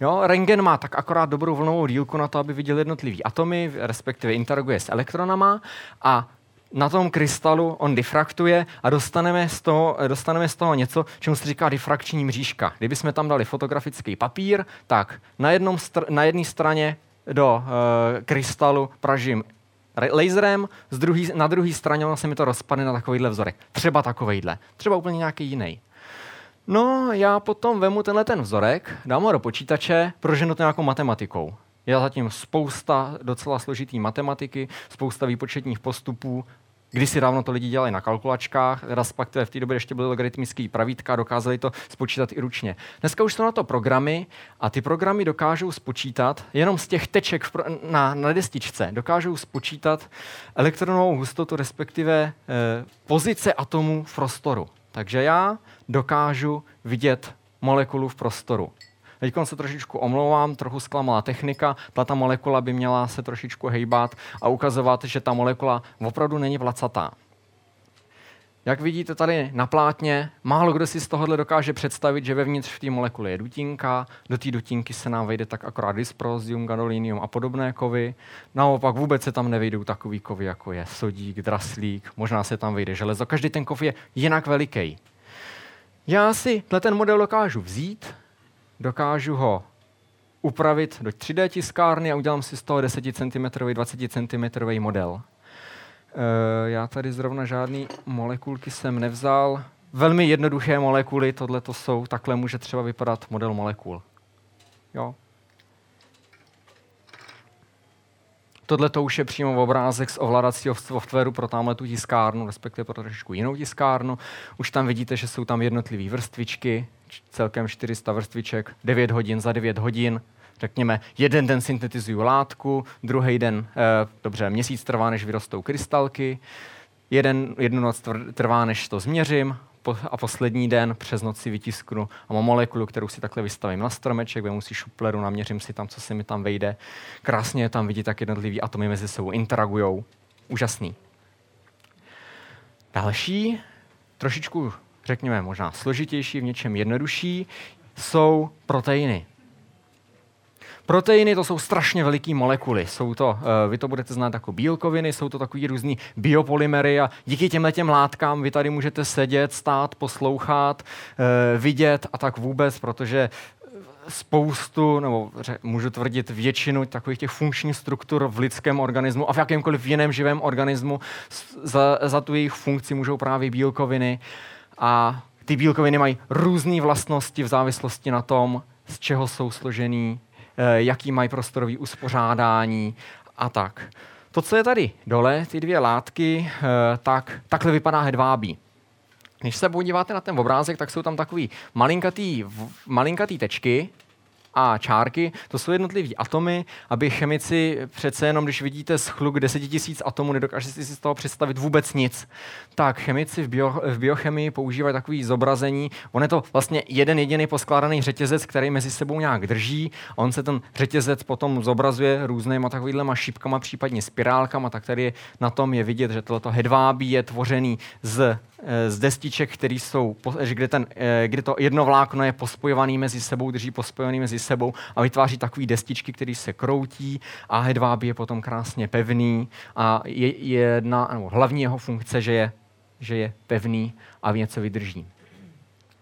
Jo, rentgen má tak akorát dobrou vlnovou dílku na to, aby viděl jednotlivý atomy, respektive interaguje s elektronama a na tom krystalu on difraktuje a dostaneme z toho, dostaneme z toho něco, čemu se říká difrakční mřížka. Kdybychom tam dali fotografický papír, tak na jedné str- na jedné straně do e, krystalu pražím laserem, z druhý, na druhé straně se mi to rozpadne na takovýhle vzory. Třeba takovejhle, třeba úplně nějaký jiný. No, já potom vemu tenhle ten vzorek, dám ho do počítače, proženu to nějakou matematikou. Je zatím spousta docela složitý matematiky, spousta výpočetních postupů. Kdysi dávno to lidi dělali na kalkulačkách, respektive v té době ještě byly logaritmické pravítka, dokázali to spočítat i ručně. Dneska už jsou na to programy a ty programy dokážou spočítat, jenom z těch teček na, na destičce, dokážou spočítat elektronovou hustotu, respektive eh, pozice atomů v prostoru. Takže já dokážu vidět molekulu v prostoru. Teď se trošičku omlouvám, trochu zklamala technika, ta molekula by měla se trošičku hejbat a ukazovat, že ta molekula opravdu není placatá. Jak vidíte tady na plátně, málo kdo si z tohohle dokáže představit, že vevnitř v té molekule je dutinka, do té dutinky se nám vejde tak akorát dysprosium, gadolinium a podobné kovy. Naopak vůbec se tam nevejdou takový kovy, jako je sodík, draslík, možná se tam vejde železo. Každý ten kov je jinak veliký. Já si ten model dokážu vzít, dokážu ho upravit do tři dé tiskárny a udělám si z toho deset centimetrů, dvacet centimetrů model. E, já tady zrovna žádný molekulky jsem nevzal. Velmi jednoduché molekuly, tohle to jsou, takhle může třeba vypadat model molekul. Jo. Tohle to už je přímo obrázek z ovládacího softwaru pro tamhle tu tiskárnu, respektive pro trošičku jinou tiskárnu. Už tam vidíte, že jsou tam jednotlivé vrstvičky, celkem čtyři sta vrstviček, devět hodin za devět hodin. Řekněme, jeden den syntetizuju látku, druhý den, eh, dobře, měsíc trvá, než vyrostou krystalky, jeden, jednu noc trvá, než to změřím po, a poslední den přes noc si vytisknu a mám molekulu, kterou si takhle vystavím na stromeček, vemu si šupleru, naměřím si tam, co se mi tam vejde. Krásně je tam vidět, tak jednotlivý atomy mezi sebou interagujou. Úžasný. Další, trošičku řekněme možná složitější, v něčem jednodušší, jsou proteiny. Proteiny to jsou strašně veliké molekuly. Jsou to, vy to budete znát jako bílkoviny, jsou to takový různý biopolymery a díky těmhletěm látkám vy tady můžete sedět, stát, poslouchat, vidět a tak vůbec, protože spoustu, nebo můžu tvrdit většinu takových těch funkčních struktur v lidském organismu a v jakémkoliv jiném živém organismu za, za tu jejich funkci můžou právě bílkoviny. A ty bílkoviny mají různé vlastnosti v závislosti na tom, z čeho jsou složený, jaký mají prostorový uspořádání a tak. To, co je tady dole, ty dvě látky, tak takhle vypadá hedvábí. Když se podíváte na ten obrázek, tak jsou tam takový malinkatý, malinkatý tečky a čárky, to jsou jednotlivý atomy, aby chemici přece jenom, když vidíte schluk deset tisíc atomů, nedokážete si z toho představit vůbec nic. Tak chemici v, bio, v biochemii používají takové zobrazení. On je to vlastně jeden jediný poskládaný řetězec, který mezi sebou nějak drží. On se ten řetězec potom zobrazuje různýma takovýhlema šipkama, případně spirálkama, tak tady na tom je vidět, že tohleto hedvábí je tvořený z z destiček, který jsou, kde, ten, kde to jedno vlákno je pospojovaný mezi sebou, drží pospojovaný mezi sebou a vytváří takové destičky, které se kroutí a hedvábí je potom krásně pevný a je, je na, no, hlavní jeho funkce, že je, že je pevný a něco vydrží.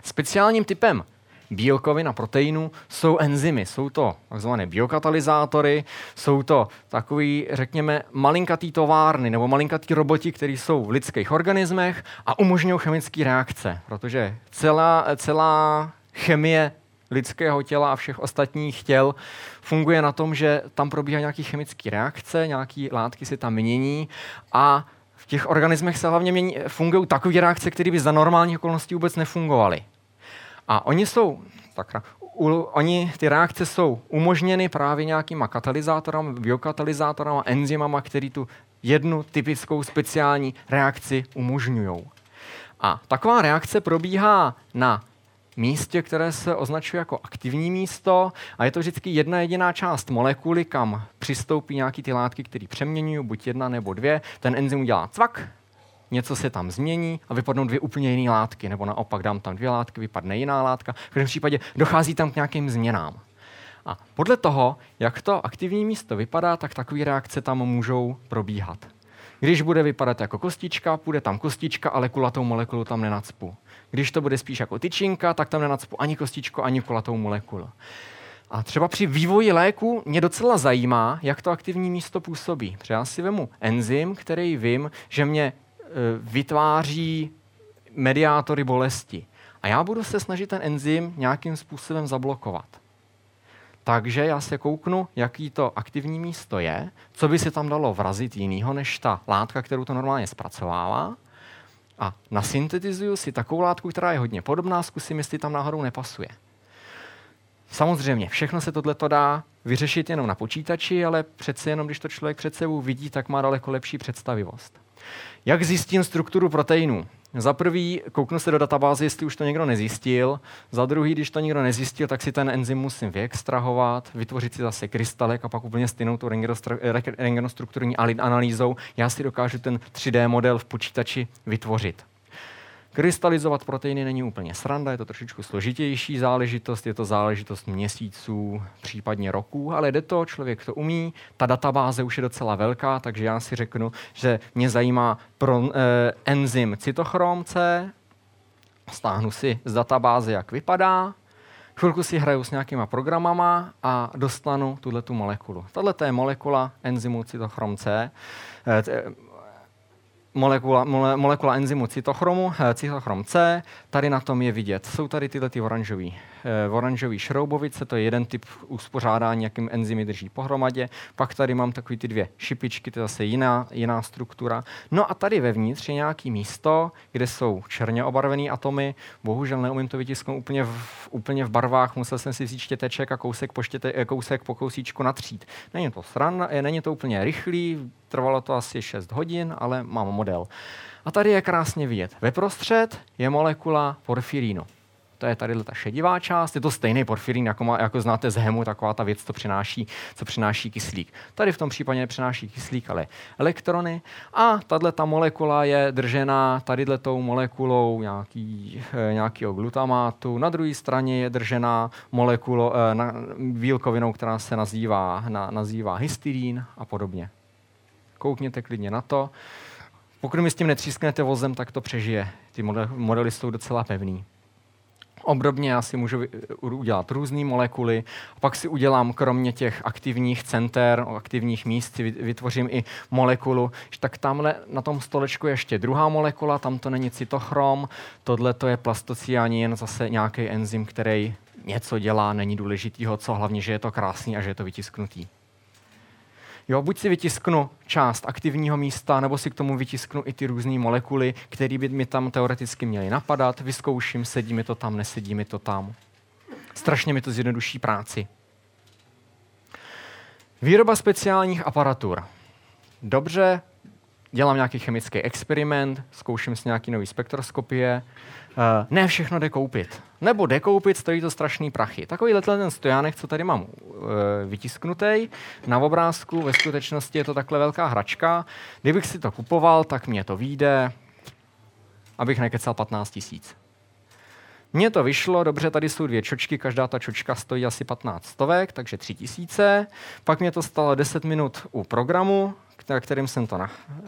Speciálním typem bílkovin a proteinů jsou enzymy. Jsou to takzvané biokatalyzátory, jsou to takový, řekněme, malinkatý továrny nebo malinkatý roboti, který jsou v lidských organismech a umožňují chemické reakce, protože celá, celá chemie lidského těla a všech ostatních těl funguje na tom, že tam probíhají nějaké chemické reakce, nějaké látky se tam mění a v těch organismech se hlavně mění, fungují takové reakce, které by za normálních okolností vůbec nefungovaly. A oni jsou, tak, u, oni, ty reakce jsou umožněny právě nějakýma katalyzátorama, biokatalyzátorama, enzymama, který tu jednu typickou speciální reakci umožňují. A taková reakce probíhá na místě, které se označuje jako aktivní místo a je to vždycky jedna jediná část molekuly, kam přistoupí nějaký ty látky, které přeměňují, buď jedna nebo dvě, ten enzym udělá cvak, něco se tam změní a vypadnou dvě úplně jiné látky, nebo naopak dám tam dvě látky, vypadne jiná látka. V každém případě dochází tam k nějakým změnám. A podle toho, jak to aktivní místo vypadá, tak takové reakce tam můžou probíhat. Když bude vypadat jako kostička, půjde tam kostička, ale kulatou molekulu tam nenacpu. Když to bude spíš jako tyčinka, tak tam nenacpu ani kostičku, ani kulatou molekulu. A třeba při vývoji léku mě docela zajímá, jak to aktivní místo působí. Protože já si vemu enzym, který vím, že mě e, vytváří mediátory bolesti. A já budu se snažit ten enzym nějakým způsobem zablokovat. Takže já se kouknu, jaký to aktivní místo je, co by se tam dalo vrazit jinýho, než ta látka, kterou to normálně zpracovává. A nasyntetizuju si takovou látku, která je hodně podobná, zkusím, jestli tam náhodou nepasuje. Samozřejmě, všechno se tohleto dá vyřešit jenom na počítači, ale přece jenom, když to člověk před sebou vidí, tak má daleko lepší představivost. Jak zjistím strukturu proteinů? Za prvý, kouknu se do databázy, jestli už to někdo nezjistil. Za druhý, když to někdo nezjistil, tak si ten enzym musím vyextrahovat, vytvořit si zase krystalek a pak úplně stejnou tou rentgenostrukturní analýzou já si dokážu ten tři dé model v počítači vytvořit. Krystalizovat proteiny není úplně sranda, je to trošičku složitější záležitost, je to záležitost měsíců, případně roků, ale jde to, člověk to umí, ta databáze už je docela velká, takže já si řeknu, že mě zajímá pro, eh, enzym cytochrom C, stáhnu si z databáze, jak vypadá, chvilku si hraju s nějakýma programama a dostanu tuhletu molekulu. Tato je molekula enzymu cytochrom C, eh, t- Molekula, mole, molekula enzymu cytochromu, cytochrom C, tady na tom je vidět. Jsou tady tyhle ty oranžový, eh, oranžový šroubovice, to je jeden typ uspořádání, jakým enzymy drží pohromadě. Pak tady mám takový ty dvě šipičky, to je zase jiná, jiná struktura. No a tady vevnitř je nějaké místo, kde jsou černě obarvené atomy. Bohužel neumím to vytisknout úplně v, úplně v barvách, musel jsem si vzít štěteček a kousek po, štěte, kousek po kousíčku natřít. Není to sranda, není to úplně rychlý, trvalo to asi šest hodin, ale mám model. A tady je krásně vidět. Ve prostřed je molekula porfirinu. To je tady ta šedivá část, je to stejný porfirín, jako, má, jako znáte z hemu, taková ta věc, co přináší, co přináší kyslík. Tady v tom případě nepřináší kyslík, ale elektrony. A tato molekula je držená tadyhletou molekulou nějaký, nějakého glutamátu. Na druhé straně je držená molekulo, na, bílkovinou, která se nazývá, na, nazývá histidín a podobně. Koukněte klidně na to. Pokud mi s tím netřísknete vozem, tak to přežije. Ty modely jsou docela pevný. Obdobně já si můžu udělat různé molekuly, pak si udělám kromě těch aktivních center, aktivních míst, vytvořím i molekulu. Tak tamhle na tom stolečku je ještě druhá molekula, tam to není cytochrom, tohle to je plastocyanin, zase nějaký enzym, který něco dělá, není důležitýho, co hlavně, že je to krásný a že je to vytisknutý. Jo, buď si vytisknu část aktivního místa, nebo si k tomu vytisknu i ty různé molekuly, které by mi tam teoreticky měly napadat, vyzkouším, sedí mi to tam, nesedí mi to tam. Strašně mi to zjednoduší práci. Výroba speciálních aparatur. Dobře, dělám nějaký chemický experiment, zkouším si nějaký nový spektroskopie. Ne všechno jde koupit. Nebo jde koupit, stojí to strašný prachy. Takovýhle ten stojánek, co tady mám vytisknutý na obrázku, ve skutečnosti je to takhle velká hračka. Kdybych si to kupoval, tak mě to vyjde, abych nekecal patnáct tisíc. Mně to vyšlo, dobře, tady jsou dvě čočky, každá ta čočka stojí asi patnáct stovek, takže tři tisíce. Pak mě to stalo deset minut u programu, kterým jsem to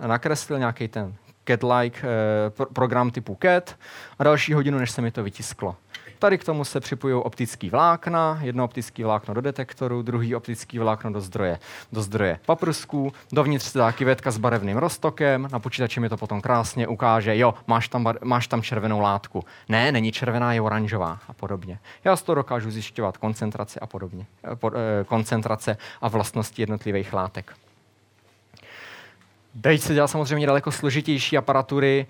nakreslil, nějaký ten cat-like eh, program typu cat a další hodinu, než se mi to vytisklo. Tady k tomu se připojují optický vlákna, jedno optický vlákno do detektoru, druhý optický vlákno do zdroje, do zdroje paprsků, dovnitř se dá kyvetka s barevným roztokem, na počítači mi to potom krásně ukáže, jo, máš tam, bar- máš tam červenou látku. Ne, není červená, je oranžová a podobně. Já z toho dokážu zjišťovat koncentrace a podobně, Pod, eh, koncentrace a vlastnosti jednotlivých látek. Teď se dělá samozřejmě daleko složitější aparatury.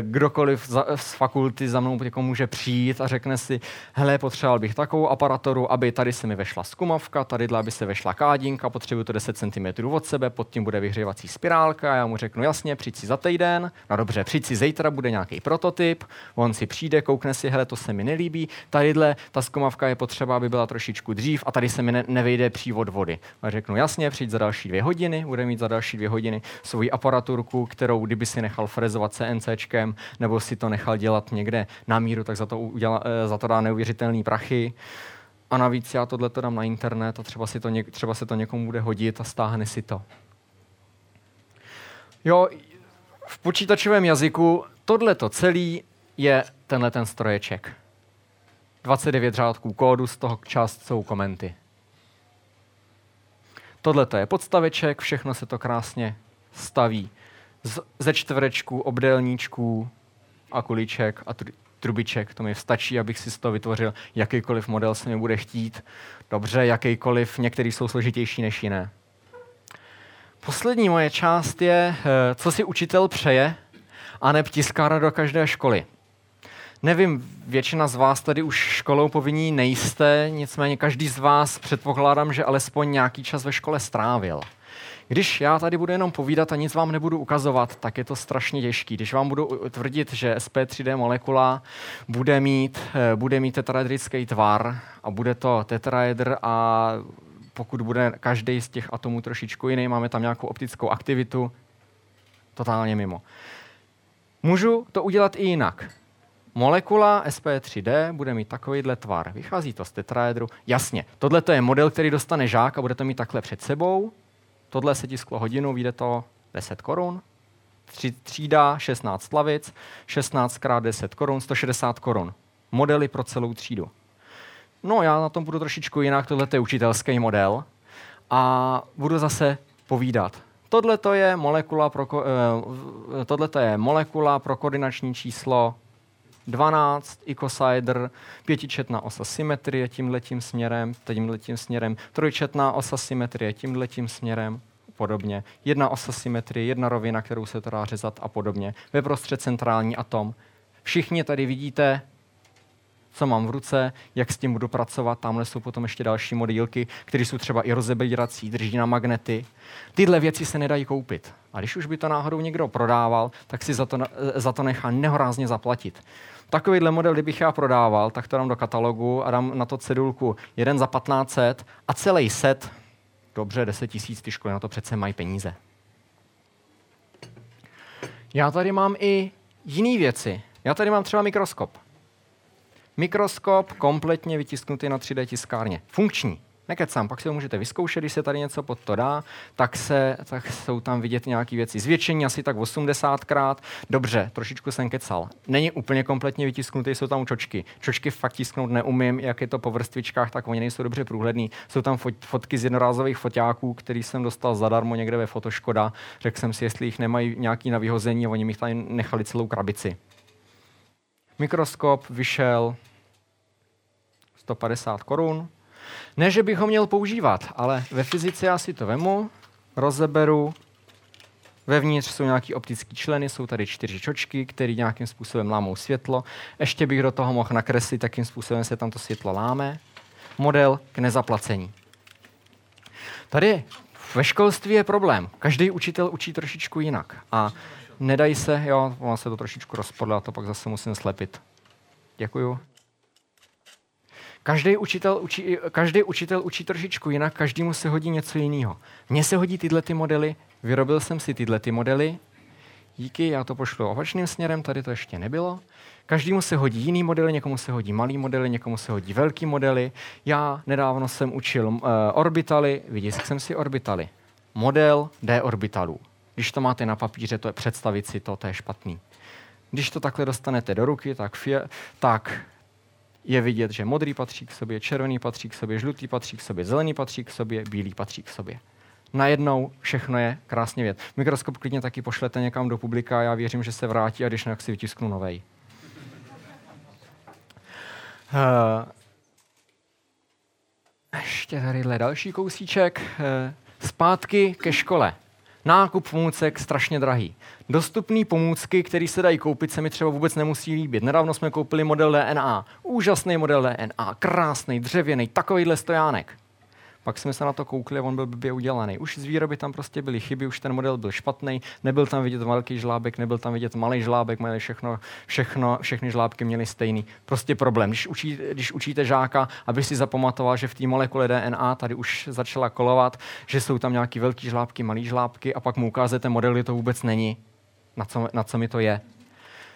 Kdokoliv za, z fakulty za mnou jako může přijít a řekne si, hele, potřeboval bych takovou aparaturu, aby tady se mi vešla skumavka, tady aby se vešla kádinka, potřebuji to deset centimetrů od sebe, pod tím bude vyhřívací spirálka. Já mu řeknu, jasně, přijď si za týden, no dobře, přijď si zítra, bude nějaký prototyp, on si přijde, koukne si, hele, to se mi nelíbí, tadyhle ta skumavka je potřeba, aby byla trošičku dřív a tady se mi ne- nevejde přívod vody. A řeknu, jasně, přijď za další dvě hodiny, bude mít za další dvě hodiny svůj aparaturku, kterou kdyby si nechal frezovat C N C čkem, nebo si to nechal dělat někde na míru, tak za to, uděla, za to dá neuvěřitelný prachy. A navíc já tohle to dám na internet a třeba, si to něk, třeba se to někomu bude hodit a stáhne si to. Jo, v počítačovém jazyku tohle to celý je tenhle ten stroječek. dvacet devět řádků kódu, z toho část jsou komenty. Tohle je podstaveček, všechno se to krásně staví. Z, ze čtverečků, obdélníčků a kulíček a tr- trubiček. To mi stačí, abych si z toho vytvořil jakýkoliv model se mi bude chtít. Dobře, jakýkoliv, některý jsou složitější než jiné. Poslední moje část je, co si učitel přeje, a neb tiskárna do každé školy. Nevím, většina z vás tady už školou povinní nejste, nicméně každý z vás předpokládám, že alespoň nějaký čas ve škole strávil. Když já tady budu jenom povídat a nic vám nebudu ukazovat, tak je to strašně těžké. Když vám budu tvrdit, že S P tři D molekula bude mít, bude mít tetraedrický tvar a bude to tetraedr a pokud bude každý z těch atomů trošičku jiný, máme tam nějakou optickou aktivitu, totálně mimo. Můžu to udělat i jinak. Molekula S P tři D bude mít takovýhle tvar. Vychází to z tetraedru. Jasně, tohle je model, který dostane žák a bude to mít takhle před sebou. Tohle se tisklo hodinu, vyjde to deset korun. Tři, třída, šestnáct lavic, šestnáct krát deset korun, sto šedesát korun. Modely pro celou třídu. No, já na tom budu trošičku jinak, tohle je učitelský model. A budu zase povídat. Tohle je molekula pro, tohleto je molekula pro koordinační číslo dvanáct, ikosaedr, pětičetná osa symetrie tímhletím směrem, tímhletím směrem, trojčetná osa symetrie tímhletím směrem, podobně. Jedna osa symetrie, jedna rovina, kterou se to dá řezat a podobně. Ve prostřed centrální atom. Všichni tady vidíte, co mám v ruce, jak s tím budu pracovat. Tamhle jsou potom ještě další modílky, které jsou třeba i rozebírací, drží na magnety. Tyhle věci se nedají koupit. A když už by to náhodou někdo prodával, tak si za to, za to nechá nehorázně zaplatit. Takovýhle model, kdybych já prodával, tak to dám do katalogu a dám na to cedulku jeden za patnáct set a celý set, dobře, deset tisíc, ty školy na to přece mají peníze. Já tady mám i jiné věci. Já tady mám třeba mikroskop. Mikroskop kompletně vytisknutý na tři D tiskárně. Funkční. Nekecám, pak si to můžete vyzkoušet, když se tady něco pod to dá, tak, se, tak jsou tam vidět nějaké věci. Zvětšení asi tak osmdesátkrát. Dobře, trošičku jsem kecal. Není úplně kompletně vytisknutý, jsou tam čočky. Čočky fakt tisknout neumím, jak je to po vrstvičkách, tak oni nejsou dobře průhledný. Jsou tam fot, fotky z jednorázových foťáků, který jsem dostal zadarmo někde ve Fotoškoda. Řekl jsem si, jestli jich nemají nějaký na vyhození a oni mi tady nechali celou krabici. Mikroskop vyšel sto padesát korun. Ne, že bych ho měl používat, ale ve fyzice já si to vemu, rozeberu, vevnitř jsou nějaký optický členy, jsou tady čtyři čočky, které nějakým způsobem lámou světlo. Ještě bych do toho mohl nakreslit, jakým způsobem se tam to světlo láme. Model k nezaplacení. Tady ve školství je problém. Každý učitel učí trošičku jinak. A nedají se, jo, ono se to trošičku rozpodle, to pak zase musím slepit. Děkuju. Každý učitel učí, každý učitel učí trošičku jinak, každému se hodí něco jiného. Mně se hodí tyhle ty modely, vyrobil jsem si tyhle ty modely, díky, já to pošlu opačným směrem, tady to ještě nebylo. Každému se hodí jiný modely, někomu se hodí malý modely, někomu se hodí velký modely. Já nedávno jsem učil uh, orbitaly, vytiskl jsem si orbitaly. Model D orbitalů. Když to máte na papíře, to je představit si to, to je špatný. Když to takhle dostanete do ruky, tak, fie, tak je vidět, že modrý patří k sobě, červený patří k sobě, žlutý patří k sobě, zelený patří k sobě, bílý patří k sobě. Najednou všechno je krásně vidět. Mikroskop klidně taky pošlete někam do publika, já věřím, že se vrátí a když nějak si vytisknu novej. Uh, ještě tadyhle další kousíček. Uh, zpátky ke škole. Nákup pomůcek strašně drahý. Dostupné pomůcky, které se dají koupit, se mi třeba vůbec nemusí líbit. Nedávno jsme koupili model D N A. Úžasný model D N A, krásný, dřevěný, takovýhle stojánek. Pak jsme se na to koukli a on byl blbě udělaný. Už z výroby tam prostě byly chyby, už ten model byl špatný, nebyl tam vidět velký žlábek, nebyl tam vidět malý žlábek, měli všechno, všechno, všechny žlábky měly stejný. Prostě problém. Když, učí, když učíte žáka, aby si zapamatoval, že v té molekule D N A tady už začala kolovat, že jsou tam nějaký velký žlábky, malý žlábky a pak mu ukážete model, kde to vůbec není, na co, na co mi to je.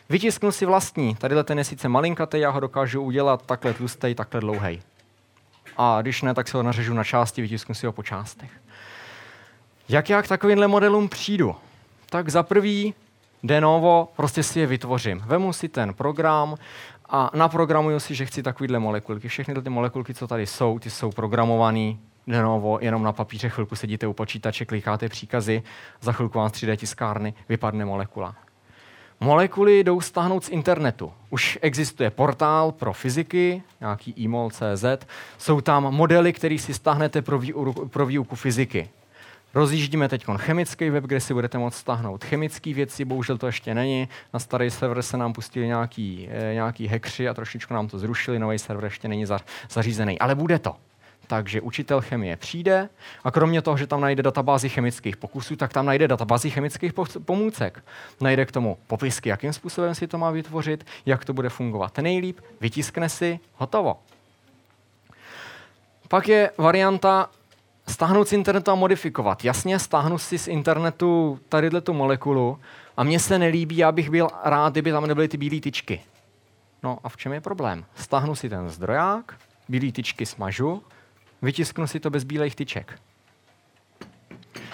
Vytisknu si vlastní. Tadyhle ten je sice malinkatej, já ho dokážu udělat takhle tlustej, takhle dlouhej. A když ne, tak se ho nařežu na části, vytisknu si ho po částech. Jak já k takovýmhle modelům přijdu? Tak za prvý de novo prostě si je vytvořím. Vemu si ten program a naprogramuju si, že chci takovýhle molekulky. Všechny ty molekulky, co tady jsou, ty jsou programované denovo, jenom na papíře, chvilku sedíte u počítače, klikáte příkazy, za chvilku vám z tři dé tiskárny vypadne molekula. Molekuly jdou stáhnout z internetu. Už existuje portál pro fyziky, nějaký e mol tečka cé zet, jsou tam modely, které si stáhnete pro, výu, pro výuku fyziky. Rozjíždíme teď chemický web, kde si budete moct stáhnout chemické věci, bohužel to ještě není. Na starý server se nám pustili nějaký, nějaký hackři a trošičku nám to zrušili, nový server ještě není zařízený, ale bude to. Takže učitel chemie přijde a kromě toho, že tam najde databázi chemických pokusů, tak tam najde databázi chemických pomůcek. Najde k tomu popisky, jakým způsobem si to má vytvořit, jak to bude fungovat nejlíp, vytiskne si, hotovo. Pak je varianta stáhnout z internetu a modifikovat. Jasně, stáhnu si z internetu tadyhletu molekulu a mně se nelíbí, já bych byl rád, kdyby tam nebyly ty bílé tyčky. No a v čem je problém? Stáhnu si ten zdroják, bílé tyčky smažu, vytisknu si to bez bílejch tyček.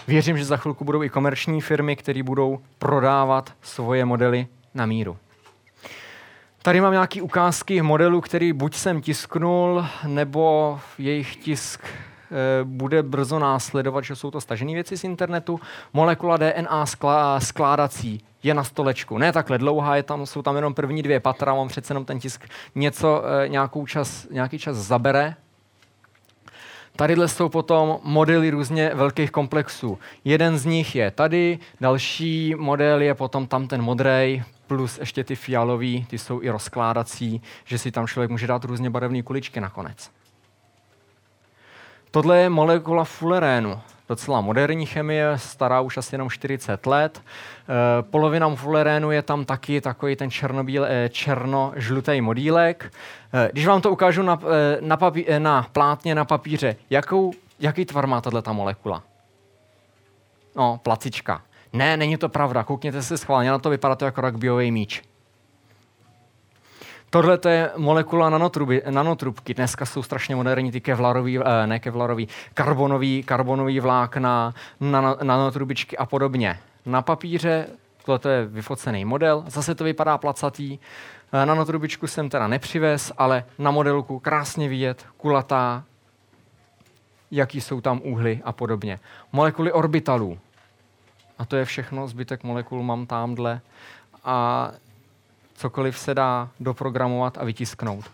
Věřím, že za chvilku budou i komerční firmy, které budou prodávat svoje modely na míru. Tady mám nějaké ukázky modelů, který buď jsem tisknul, nebo jejich tisk e, bude brzo následovat, že jsou to stažené věci z internetu. Molekula D N A skla- skládací je na stolečku. Ne takhle dlouhá, je tam, jsou tam jenom první dvě patra, mám přece jenom ten tisk něco, e, nějakou čas, nějaký čas zabere. Tadyhle jsou potom modely různě velkých komplexů. Jeden z nich je tady, další model je potom tam ten modrej, plus ještě ty fialový, ty jsou i rozkládací, že si tam člověk může dát různě barevné kuličky nakonec. Tohle je molekula fullerénu, docela moderní chemie, stará už asi jenom čtyřicet let. E, polovina fullerénu je tam taky takový ten e, černo-žlutý modílek. E, když vám to ukážu na, e, na, papí- e, na plátně, na papíře, jakou, jaký tvar má tato molekula? No, placička. Ne, není to pravda, koukněte se schválně na to, vypadá to jako rugbyový míč. Tohle je molekula nanotruby, nanotrubky. Dneska jsou strašně moderní ty kevlarový, ne kevlarový, karbonový, karbonový vlákna, nano, nanotrubičky a podobně. Na papíře tohle je vyfocený model, zase to vypadá placatý. Nanotrubičku jsem teda nepřivez, ale na modelku krásně vidět, kulatá, jaký jsou tam úhly a podobně. Molekuly orbitalů. A to je všechno, zbytek molekul mám tamhle. A cokoliv se dá doprogramovat a vytisknout.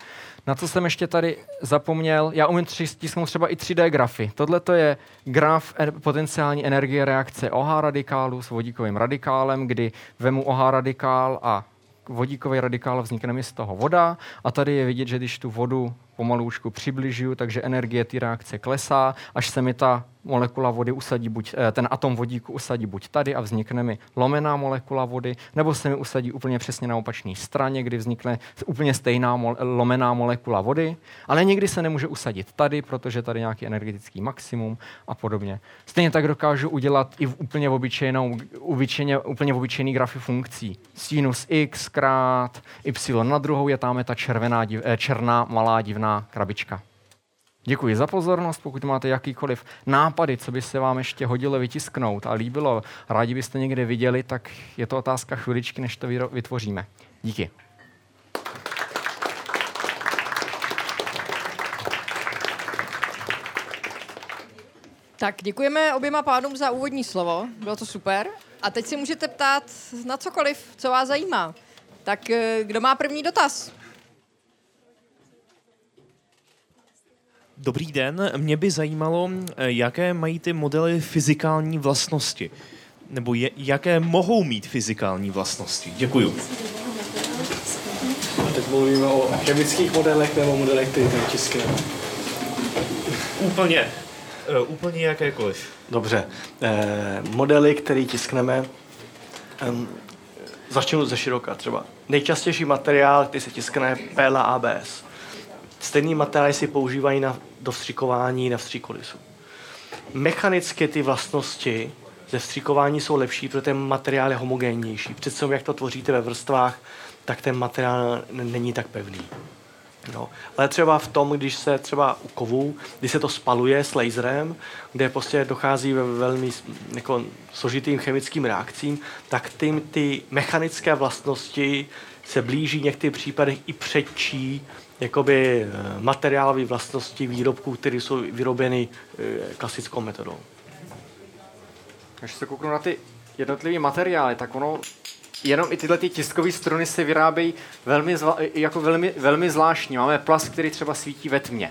Na co jsem ještě tady zapomněl, já umím tisknout třeba i tři dé grafy. Tohle to je graf potenciální energie reakce O H radikálu s vodíkovým radikálem, kdy vemu O H radikál a vodíkový radikál vznikne mi z toho voda a tady je vidět, že když tu vodu pomaloučku přibližuju, takže energie té reakce klesá, až se mi ta molekula vody usadí, buď ten atom vodíku usadí buď tady a vznikne mi lomená molekula vody, nebo se mi usadí úplně přesně na opačné straně, kdy vznikne úplně stejná mo- lomená molekula vody, ale někdy se nemůže usadit tady, protože tady nějaký energetický maximum a podobně. Stejně tak dokážu udělat i v úplně obyčejnou, ubyčejně, úplně obyčejný grafy funkcí. Sinus x krát y na druhou je tam ta červená, div- černá malá divná krabička. Děkuji za pozornost, pokud máte jakýkoliv nápady, co by se vám ještě hodilo vytisknout a líbilo, rádi byste někde viděli, tak je to otázka chviličky, než to vytvoříme. Díky. Tak děkujeme oběma pánům za úvodní slovo, bylo to super. A teď si můžete ptát na cokoliv, co vás zajímá. Tak kdo má první dotaz? Dobrý den, mě by zajímalo, jaké mají ty modely fyzikální vlastnosti, nebo je, jaké mohou mít fyzikální vlastnosti. Děkuju. A teď mluvíme o chemických modelech nebo modelech, které tam tiskneme. Úplně, úplně jakékoliv. Dobře, eh, modely, které tiskneme, eh, začnu ze široka třeba. Nejčastější materiál, který se tiskne, je perla A B S. Stejný materiály si používají na vstřikování, na vstříku lisů. Mechanicky ty vlastnosti ze vstřikování jsou lepší, protože ten materiál je homogénnější. Přece jak to tvoříte ve vrstvách, tak ten materiál není tak pevný. No. Ale třeba v tom, když se třeba u kovů, když se to spaluje s laserem, kde prostě dochází ve velmi jako, složitým chemickým reakcím, tak tím ty mechanické vlastnosti se blíží v některých případech i předčí jakoby materiálové vlastnosti výrobků, které jsou vyrobeny klasickou metodou. Když se kouknu na ty jednotlivé materiály, tak ono, jenom i tyhle ty tiskové struny se vyrábějí velmi, zva, jako velmi, velmi zvláštní. Máme plast, který třeba svítí ve tmě.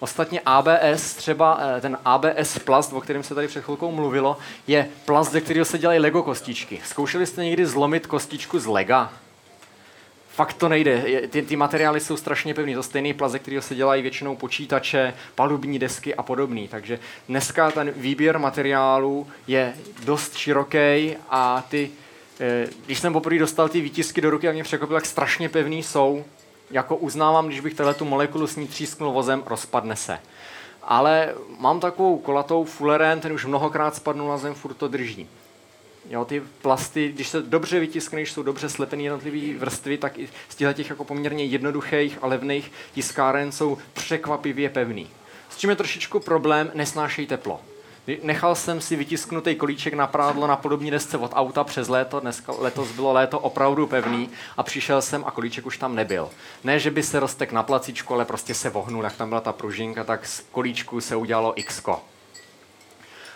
Ostatně A B S, třeba ten A B S plast, o kterém se tady před chvilkou mluvilo, je plast, ze kterého se dělají Lego kostičky. Zkoušeli jste někdy zlomit kostičku z Lega? Fakt to nejde. Ty, ty materiály jsou strašně pevný. To stejný plast, ze kterého se dělají většinou počítače, palubní desky a podobný. Takže dneska ten výběr materiálů je dost široký a ty, když jsem poprvé dostal ty výtisky do ruky a mě překvapilo, jak strašně pevný jsou, jako uznávám, když bych tu molekulu s ní třísknul vozem, rozpadne se. Ale mám takovou kolatou fullerén, ten už mnohokrát spadnul na zem, furt to drží. Jo, ty plasty, když se dobře vytiskneš, jsou dobře slepený jednotlivý vrstvy, tak i z těch jako poměrně jednoduchých a levných tiskáren jsou překvapivě pevný. S čím je trošičku problém, nesnášejí teplo. Nechal jsem si vytisknutý kolíček na prádlo na podobní desce od auta přes léto, dneska letos bylo léto opravdu pevný a přišel jsem a kolíček už tam nebyl. Ne, že by se roztek na placíčku, ale prostě se vohnul, jak tam byla ta pružinka, tak z kolíčku se udělalo X-ko.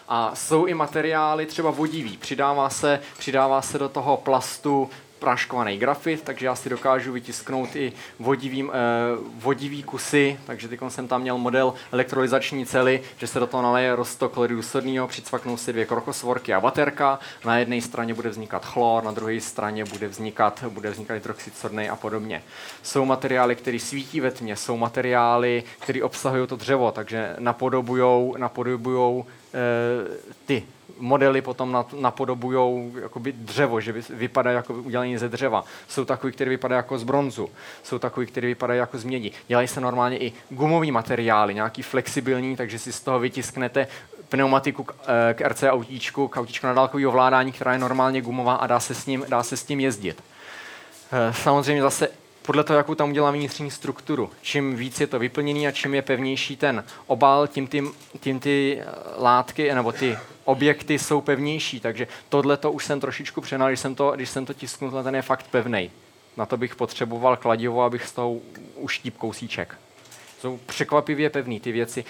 A jsou i materiály třeba vodivý, přidává se, přidává se do toho plastu práškovaný grafit, takže já si dokážu vytisknout i vodivý, eh, vodivý kusy, takže teď jsem tam měl model elektrolyzační cely, že se do toho naleje roztok ledu sodného, přicvaknou si dvě krokosvorky a baterka, na jedné straně bude vznikat chlor, na druhé straně bude vznikat, bude vznikat hydroxid sodný a podobně. Jsou materiály, které svítí ve tmě, jsou materiály, které obsahují to dřevo, takže napodobujou, napodobujou eh, ty modely potom napodobujou jakoby dřevo, že vypadají jako udělané ze dřeva. Jsou takový, které vypadají jako z bronzu, jsou takový, které vypadají jako z mědi. Dělají se normálně i gumový materiály, nějaký flexibilní, takže si z toho vytisknete pneumatiku k R C autíčku, k autíčku na dálkový ovládání, která je normálně gumová a dá se s ním, dá se s tím jezdit. Samozřejmě zase podle toho, jakou tam udělá vnitřní strukturu. Čím víc je to vyplněný a čím je pevnější ten obal, tím, tím, tím ty látky nebo ty objekty jsou pevnější. Takže tohle to už jsem trošičku přenal, když jsem to, když jsem to tisknul, ten je fakt pevnej. Na to bych potřeboval kladivo, abych z toho uštíp kousíček. Jsou překvapivě pevný ty věci.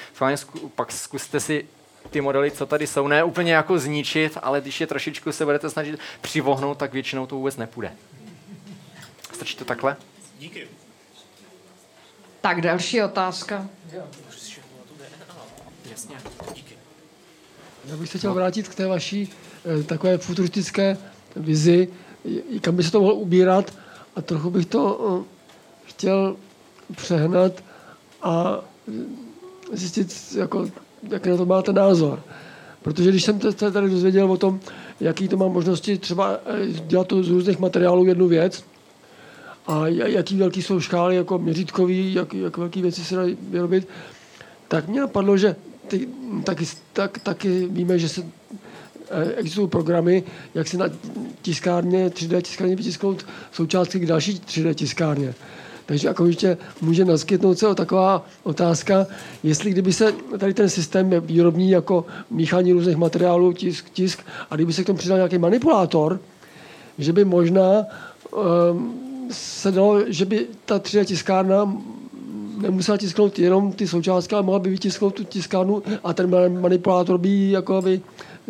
Pak zkuste si ty modely, co tady jsou, ne úplně jako zničit, ale když je trošičku se budete snažit přivohnout, tak většinou to vůbec nepůjde. Stačí to takhle? Díky. Tak další otázka. Jasně, díky. Já bych se chtěl vrátit k té vaší takové futuristické vizi, kam by se to mohlo ubírat a trochu bych to chtěl přehnat a zjistit, jako, jaký na to máte názor. Protože když jsem se tady dozvěděl o tom, jaký to má možnosti třeba dělat to z různých materiálů jednu věc, a jaký velký jsou škály, jako měřítkový, jak, jak velké věci se dají vyrobit, tak mě napadlo, že ty, taky, tak, taky víme, že se, existují programy, jak se na tiskárně, tři dé tiskárně vytisknout součástky k další tři dé tiskárně. Takže jako ještě může naskytnout se o taková otázka, jestli kdyby se tady ten systém je výrobní jako míchání různých materiálů, tisk, tisk, a kdyby se k tomu přidal nějaký manipulátor, že by možná um, se dalo, že by ta tři dé tiskárna nemusela tisknout jenom ty součástky, ale mohla by vytisknout tu tiskárnu a ten manipulátor by, jako by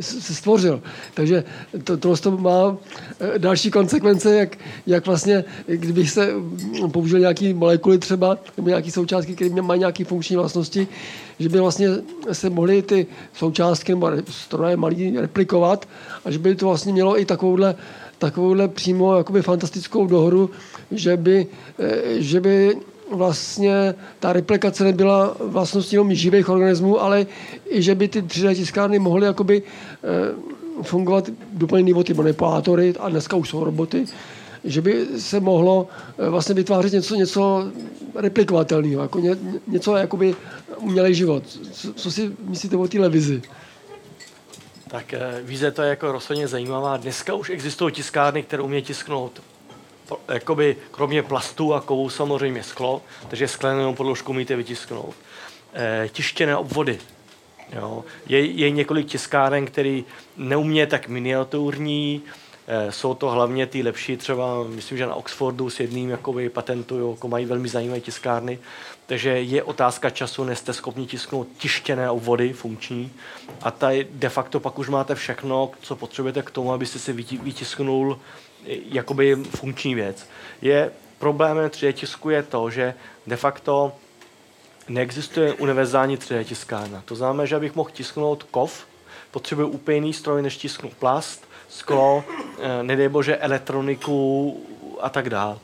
se stvořil. Takže to, to, to má další konsekvence, jak, jak vlastně, kdybych se použil nějaký molekuly třeba, nebo nějaký součástky, které mají nějaké funkční vlastnosti, že by vlastně se mohly ty součástky nebo stroje malý replikovat a že by to vlastně mělo i takovouhle takovouhle přímo jakoby fantastickou dohodu, že by, že by vlastně ta replikace nebyla vlastností jenom živých organismů, ale i že by ty tři dé tiskárny mohly jakoby fungovat doplněný o ty manipulátory, a dneska už jsou roboty, že by se mohlo vlastně vytvářet něco, něco replikovatelného, jako ně, něco jakoby umělej život. Co, co si myslíte o téhle vizi? Tak víze to je jako rozhodně zajímavá. Dneska už existují tiskárny, které umějí tisknout jakoby kromě plastů a kovů samozřejmě sklo, takže sklenou podložku umíte vytisknout. E, tištěné obvody. Jo. Je, je několik tiskáren, který neumějí tak miniaturní, Jsou to hlavně ty lepší, třeba myslím, že na Oxfordu s jedným jakoby patentují, jako mají velmi zajímavé tiskárny. Takže je otázka času, nejste schopni tisknout tištěné obvody funkční a tady de facto pak už máte všechno, co potřebujete k tomu, abyste si vytisknul jakoby funkční věc. Je problémem tři dé tisku je to, že de facto neexistuje univerzální tři dé tiskárna. To znamená, že abych mohl tisknout kov, potřebuji úplně jiný stroj, než tisknu plast, sklo, nedej bože elektroniku a tak dál.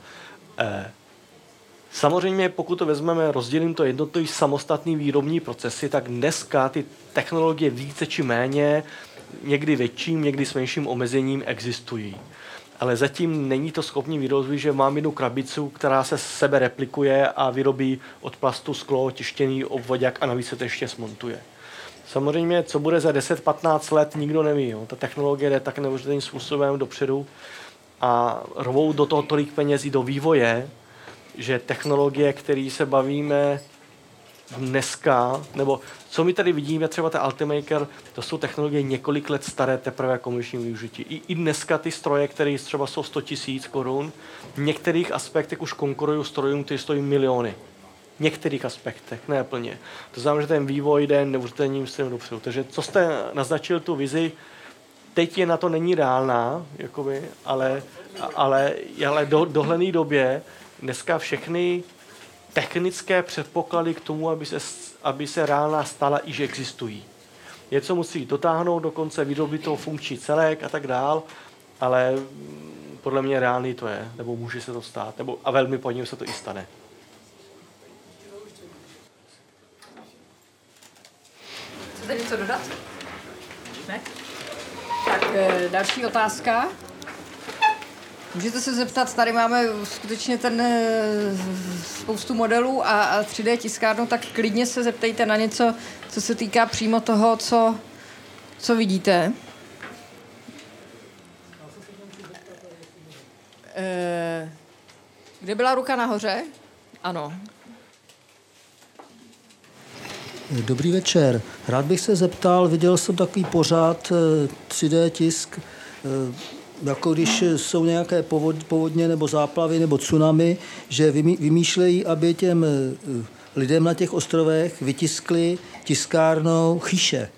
Samozřejmě, pokud to vezmeme, rozdělím to jednotlivý samostatný výrobní procesy, tak dneska ty technologie více či méně, někdy větším, někdy s menším omezením existují. Ale zatím není to schopný vyrobit, že mám jednu krabicu, která se sebe replikuje a vyrobí od plastu sklo, tištěný obvodák a navíc se to ještě smontuje. Samozřejmě, co bude za deset patnáct let, nikdo neví. Jo. Ta technologie jde tak neuvěřitelným způsobem dopředu a rvou do toho tolik peněz i do vývoje, že technologie, které se bavíme dneska, nebo co my tady vidíme, třeba ten Ultimaker, to jsou technologie několik let staré teprve komerční využití. I, I dneska ty stroje, které třeba jsou sto tisíc korun, v některých aspektech už konkurují strojům, které stojí miliony. V některých aspektech, ne plně. To znamená, že ten vývoj jde neuvěřitelným stylem dopředu. Takže co jste naznačil tu vizi, teď je na to není reálná, jakoby, ale, ale, ale do dohledné době dneska všechny technické předpoklady k tomu, aby se, aby se reálná stala, i že existují. Něco musí dotáhnout do konce, vyrobit toho funkční celek a tak dál, ale podle mě reálný to je, nebo může se to stát, nebo a velmi pod ním se to i stane. Chcete něco dodat? Ne? Tak další otázka. Můžete se zeptat, tady máme skutečně ten spoustu modelů a tři dé tiskárnu, tak klidně se zeptejte na něco, co se týká přímo toho, co, co vidíte. Kde byla ruka nahoře? Ano. Dobrý večer. Rád bych se zeptal, viděl jsem takový pořád tři dé tisk, jako když jsou nějaké povodně nebo záplavy nebo tsunami, že vymýšlejí, aby těm lidem na těch ostrovech vytiskli tiskárnou chyše.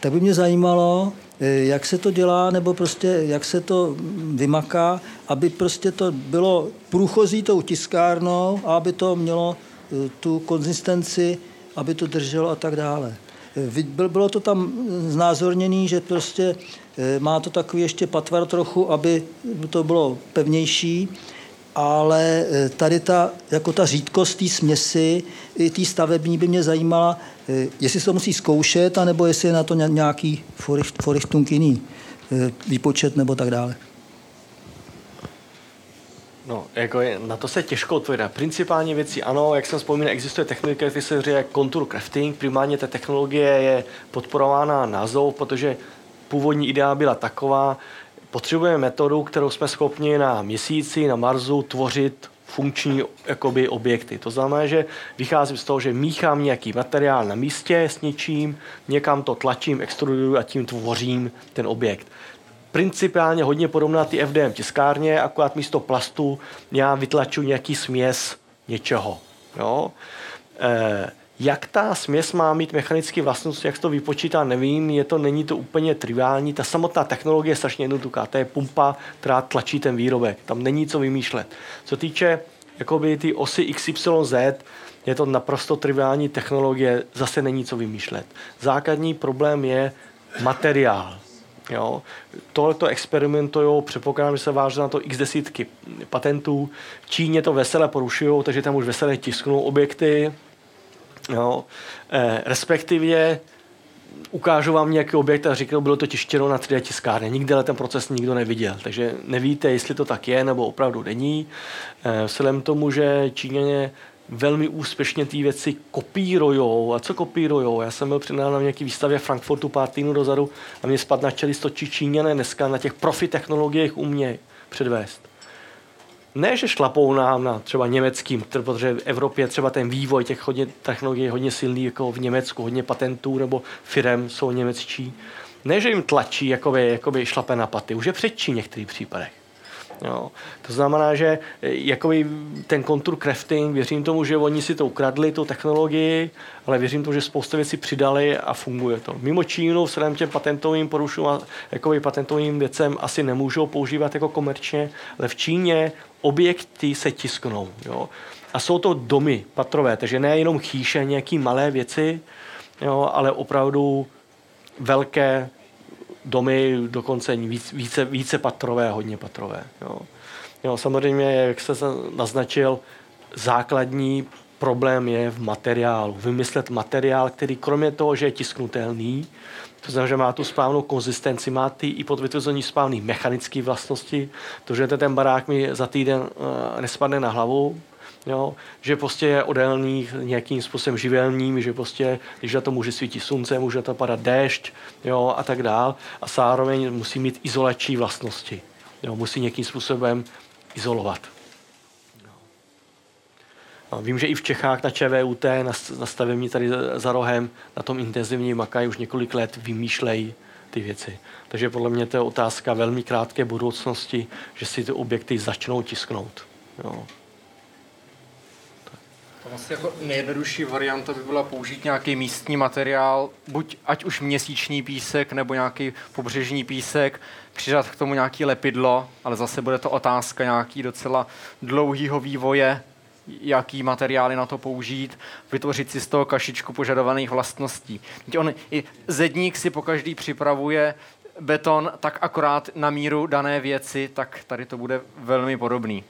Tak by mě zajímalo, jak se to dělá, nebo prostě jak se to vymaká, aby prostě to bylo průchozí tou tiskárnou a aby to mělo tu konzistenci, aby to drželo a tak dále. Bylo to tam znázorněné, že prostě má to takový ještě patvar trochu, aby to bylo pevnější, ale tady ta, jako ta řídkost té směsi, i té stavební by mě zajímala, jestli se to musí zkoušet, anebo jestli je na to nějaký forichtung jiný výpočet nebo tak dále. No, jako je, na to se těžko odpovědá. Principálně věci ano, jak jsem vzpomínal, existuje technika, která se říká Contour Crafting. Primárně ta technologie je podporována názou, protože původní idea byla taková, potřebujeme metodu, kterou jsme schopni na měsíci, na Marsu tvořit funkční jakoby, objekty. To znamená, že vycházím z toho, že míchám nějaký materiál na místě s něčím, někam to tlačím, extruduju a tím tvořím ten objekt. Principiálně hodně podobná ty F D M tiskárně, akorát místo plastu já vytlaču nějaký směs něčeho. Jo? E, jak ta směs má mít mechanické vlastnosti, jak to vypočítá, nevím, je to, není to úplně triviální. Ta samotná technologie je strašně jednoduchá, to je pumpa, která tlačí ten výrobek, tam není co vymýšlet. Co týče jakoby, ty osy X Y Z, je to naprosto triviální technologie, zase není co vymýšlet. Základní problém je materiál. Jo. Tohleto experimentují, předpokládám, že se váže na to x desítky patentů. V Číně to vesele porušují, takže tam už vesele tisknou objekty. Jo. Eh, respektivně ukážu vám nějaký objekt a říkám, bylo to tištěno na tři dé tiskárně. Nikde ten proces nikdo neviděl, takže nevíte, jestli to tak je nebo opravdu není. Eh, vzhledem tomu, že Číňané velmi úspěšně ty věci kopírujou. A co kopírujou? Já jsem byl přednáván na nějaký výstavě Frankfurtu pár týdnů dozadu a mě spadl na čelisto, či Číňané dneska na těch profi technologiích umějí předvést. Ne, že šlapou nám na třeba německým, protože v Evropě třeba ten vývoj těch hodně technologií je hodně silný, jako v Německu, hodně patentů nebo firem jsou němečtí. ne, že jim tlačí jakoby, jakoby šlape na paty, už je předčí v některých případech. Jo. To znamená, že jakoby ten Contour Crafting, věřím tomu, že oni si to ukradli, tu technologii, ale věřím tomu, že spousta věcí přidali a funguje to. Mimo Čínu vzhledem těm patentovým porušům, jakoby patentovým věcem asi nemůžou používat jako komerčně, ale v Číně objekty se tisknou. Jo. A jsou to domy patrové, takže nejenom chýše, nějaké malé věci, jo, ale opravdu velké domy, dokonce více, více patrové, hodně patrové. Jo. Jo, samozřejmě, jak jste naznačil, základní problém je v materiálu. Vymyslet materiál, který kromě toho, že je tisknutelný, to znamená, že má tu správnou konzistenci, má ty i pod vytvoření správných mechanických vlastností, to, že ten barák mi za týden uh, nespadne na hlavu, jo, že prostě je odélný nějakým způsobem živelním, že prostě, když na to může svítit slunce, může to padat déšť, jo, a tak dál. A zároveň musí mít izolační vlastnosti. Jo, musí nějakým způsobem izolovat. No, vím, že i v Čechách na ČVUT, na, na stavební tady za rohem, na tom intenzivně makají už několik let, vymýšlejí ty věci. Takže podle mě to je otázka velmi krátké budoucnosti, že si ty objekty začnou tisknout. Jo. Vlastně jako nejjednodušší varianta by byla použít nějaký místní materiál, buď ať už měsíční písek, nebo nějaký pobřežní písek, přidat k tomu nějaký lepidlo, ale zase bude to otázka nějaký docela dlouhýho vývoje, jaký materiály na to použít, vytvořit si z toho kašičku požadovaných vlastností. On i zedník si pokaždý připravuje beton tak akorát na míru dané věci, tak tady to bude velmi podobný.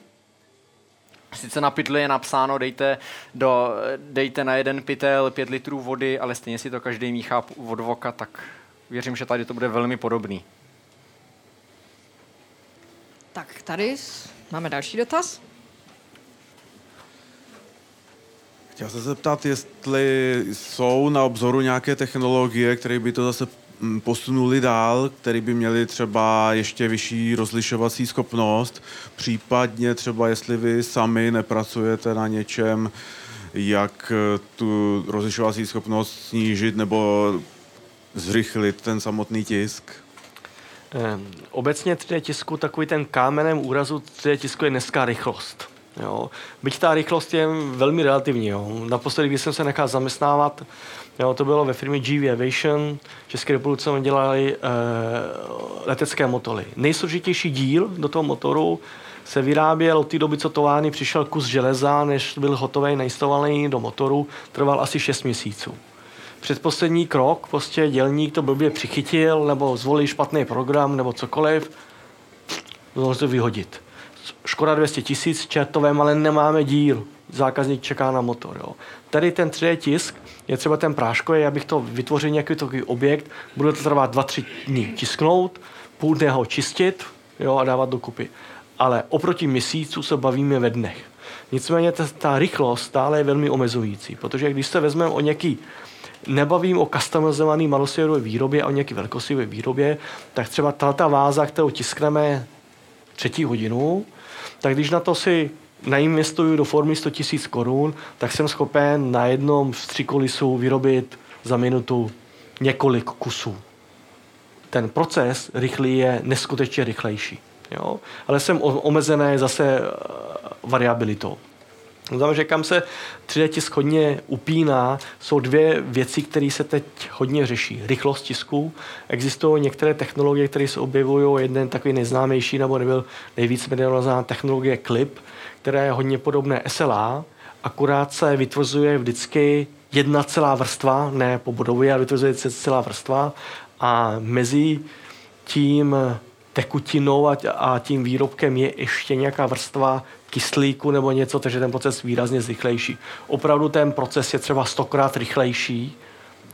Sice na pytli je napsáno, dejte, do, dejte na jeden pytel pět litrů vody, ale stejně si to každý míchá od voka, tak věřím, že tady to bude velmi podobný. Tak tady máme další dotaz. Chtěl jsem se zeptat, jestli jsou na obzoru nějaké technologie, které by to zase posunuli dál, který by měli třeba ještě vyšší rozlišovací schopnost, případně třeba jestli vy sami nepracujete na něčem, jak tu rozlišovací schopnost snížit nebo zrychlit ten samotný tisk? Obecně tři dé tisku, takový ten kámenem úrazu tři dé tisku je dneska rychlost. Jo. Byť ta rychlost je velmi relativní. Jo. Naposledy, když jsem se nechal zaměstnávat, jo, to bylo ve firmě G V Avation, České republice dělali e, letecké motory. Nejsložitější díl do toho motoru se vyráběl od té doby, co továrny přišel kus železa, než byl hotový, nainstalovaný do motoru, trval asi šest měsíců. Předposlední krok, prostě dělník to blbě přichytil, nebo zvolil špatný program, nebo cokoliv, může to vyhodit. Škoda dvě stě tisíc, čertovém, ale nemáme díl. Zákazník čeká na motor. Jo. Tady ten tři dé tisk je třeba ten práškový, abych to vytvořil nějaký takový objekt, bude to trvat dva tři dny tisknout, půl dne ho čistit, jo, a dávat dokupy. Ale oproti měsíců se bavíme ve dnech. Nicméně ta, ta rychlost stále je velmi omezující, protože když se vezmeme o nějaký, nebavím o customizovaný malosérové výrobě a o nějaký velkosérové výrobě, tak třeba tato váza, kterou tiskneme třetí hodinu, tak když na to si nainvestuju do formy sto tisíc korun, tak jsem schopen na jednom vstřikolisu vyrobit za minutu několik kusů. Ten proces rychlý je neskutečně rychlejší. Jo? Ale jsem omezený zase variabilitou. Znamená, že kam se tři dé tisk hodně upíná, jsou dvě věci, které se teď hodně řeší. Rychlost tisku. Existují některé technologie, které se objevují. Jeden takový nejznámější, nebo nebyl nejvíc medializovaná technologie CLIP, která je hodně podobné S L A, akorát se vytvrzuje vždycky jedna celá vrstva, ne po budově, ale vytvrzuje se celá vrstva a mezi tím tekutinou a tím výrobkem je ještě nějaká vrstva kyslíku nebo něco, takže ten proces výrazně zrychlejší. Opravdu ten proces je třeba stokrát rychlejší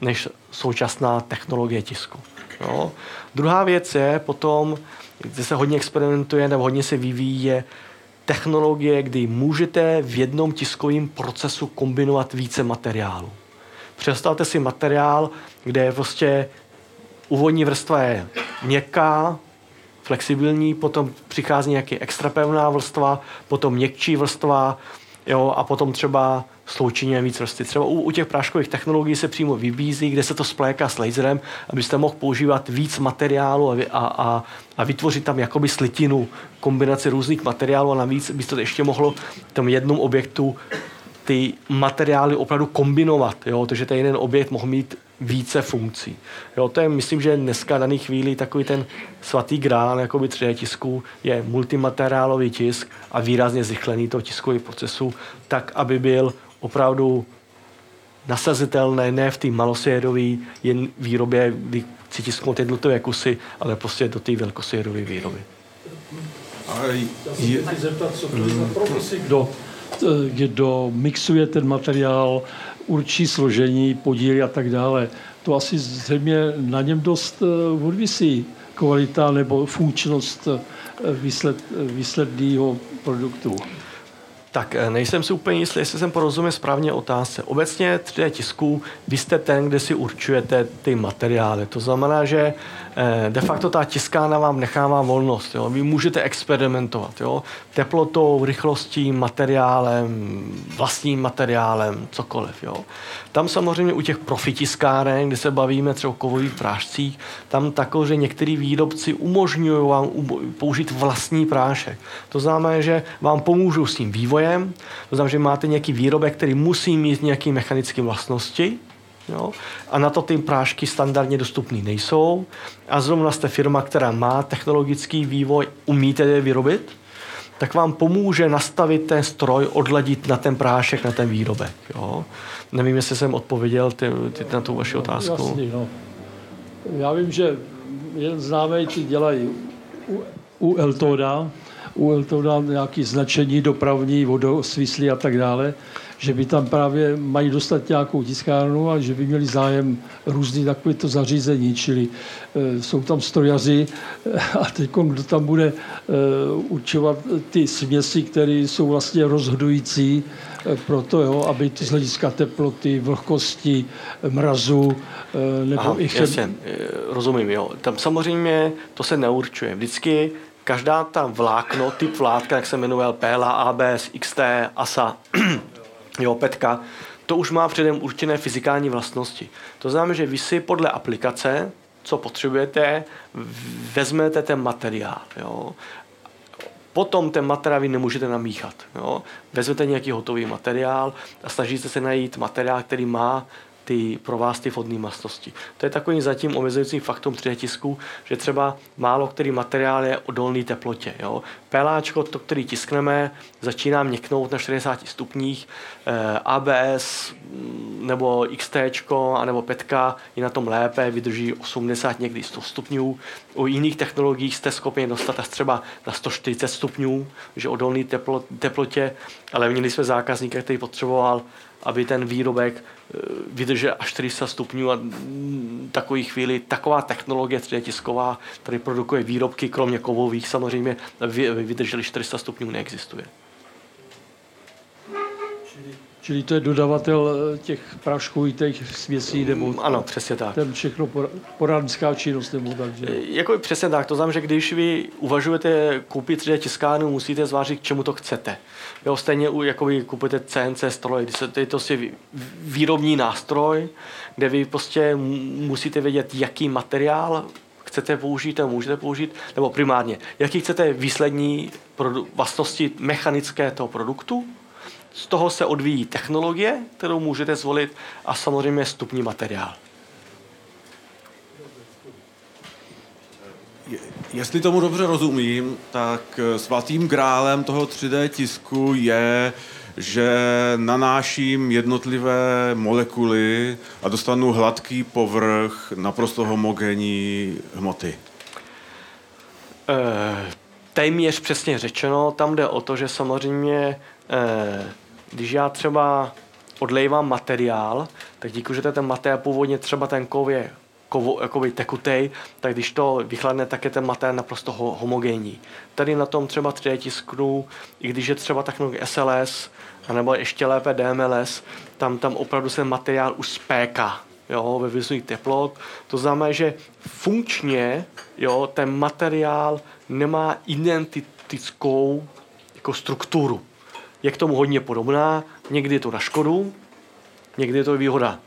než současná technologie tisku. Jo. Druhá věc je potom, kde se hodně experimentuje nebo hodně se vyvíjí, je technologie, kdy můžete v jednom tiskovém procesu kombinovat více materiálů. Představte si materiál, kde je prostě úvodní vrstva je měkká, flexibilní, potom přichází nějaký extra pevná vrstva, potom měkčí vrstva, jo, a potom třeba sloučení víc vrstvy. Třeba u, u těch práškových technologií se přímo vybízí, kde se to spléká s laserem, abyste mohl používat víc materiálu a, a, a vytvořit tam jakoby slitinu, kombinaci různých materiálů a navíc by to ještě mohlo v tom jednom objektu ty materiály opravdu kombinovat, jo, takže ten jeden objekt mohl mít více funkcí. Jo, to je, myslím, že dneska daný chvíli takový ten svatý grál jakoby tři dé tisku je multimateriálový tisk a výrazně zrychlený toho tiskového procesu, tak, aby byl opravdu nasazitelný, ne v té malosériové jen výrobě, kdy chci tisknout jednotlivé kusy, ale prostě do té velkosériové výroby. A je... zeptat, co to za profesí, kdo, kdo mixuje ten materiál, určí složení, podíly a tak dále. To asi zřejmě na něm dost odvisí kvalita nebo funkčnost výsled, výsledného produktu. Tak nejsem si úplně jistý, jestli jsem porozuměl správně otázce. Obecně tři dé tisků, vy jste ten, kde si určujete ty materiály. To znamená, že de facto ta tiskárna vám nechává volnost. Jo? Vy můžete experimentovat, jo? Teplotou, rychlostí, materiálem, vlastním materiálem, cokoliv. Jo? Tam samozřejmě u těch profitiskáren, kde se bavíme třeba o kovových prášcích, tam takové některý výrobci umožňují vám použít vlastní prášek. To znamená, že vám pomůžou s tím vývojem. To znamená, že máte nějaký výrobek, který musí mít nějaké mechanické vlastnosti, jo? A na to ty prášky standardně dostupné nejsou. A zrovna jste firma, která má technologický vývoj, umíte je vyrobit, tak vám pomůže nastavit ten stroj, odladit na ten prášek, na ten výrobek. Jo? Nevím, jestli jsem odpověděl ty, ty, na tu vaši otázku. Jasný, no. Já vím, že jeden známý ti dělají u, u Eltoda, u Eltoda nějaké značení dopravní, vodosvislí a tak dále, že by tam právě mají dostat nějakou tiskárnu a že by měli zájem různý takovéto zařízení, čili e, jsou tam strojaři a teď kdo tam bude e, určovat ty směsi, které jsou vlastně rozhodující e, pro to, jo, aby to z hlediska teploty, vlhkosti, mrazu e, nebo aha, i chtěl... Jasně, rozumím, jo. Tam samozřejmě to se neurčuje. Vždycky každá ta vlákno, typ vlátka, jak se jmenoval P L A, A B S, X T, A S A, jo, petka, to už má předem určené fyzikální vlastnosti. To znamená, že vy si podle aplikace, co potřebujete, vezmete ten materiál. Jo. Potom ten materiál vy nemůžete namíchat. Jo. Vezmete nějaký hotový materiál a snažíte se najít materiál, který má ty, pro vás ty vhodné vlastnosti. To je takový zatím omezující faktum tři dé tisku, že třeba málo který materiál je odolný teplotě. Jo? Peláčko, to, který tiskneme, začíná měknout na šedesát stupních, eh, A B S nebo X T anebo petka je na tom lépe, vydrží osmdesát, někdy sto stupňů. U jiných technologiích jste schopni dostat až třeba na sto čtyřicet stupňů, že odolný teplo, teplotě, ale měli jsme zákazníka, který potřeboval, aby ten výrobek vydržel až čtyři sta stupňů a takový chvíli taková technologie tři dé tisková, tady produkuje výrobky, kromě kovových samozřejmě, vydrželi čtyři sta stupňů, neexistuje. Čili, čili to je dodavatel těch prášků, těch směsí, nebo... Ano, přesně tak. Ten všechno poradenská činnost, nebo takže... Jako přesně tak, to znamená, že když vy uvažujete koupit tři dé tiskárnu, musíte zvážit, k čemu to chcete. Jo, stejně jako vy kupujete C N C stroj, je to si výrobní nástroj, kde vy prostě musíte vědět, jaký materiál chcete použít a můžete použít, nebo primárně, jaký chcete výslední produ- vlastnosti mechanické toho produktu. Z toho se odvíjí technologie, kterou můžete zvolit a samozřejmě vstupní materiál. Jestli tomu dobře rozumím, tak svatým grálem toho tři dé tisku je, že nanáším jednotlivé molekuly a dostanu hladký povrch naprosto homogenní hmoty. E, téměř přesně řečeno, tam jde o to, že samozřejmě, e, když já třeba odlejvám materiál, tak díky, že ten materiál původně třeba ten kov je jakoby tekutej, tak když to vychladne, tak je ten materiál naprosto homogenní. Tady na tom třeba tři dé tisknu, i když je třeba technologie S L S, anebo ještě lépe D M L S, tam, tam opravdu se materiál už spéká, jo, ve vysokých teplot. To znamená, že funkčně, jo, ten materiál nemá identitickou jako strukturu. je k tomu hodně podobná, někdy je to na škodu, někdy je to výhoda.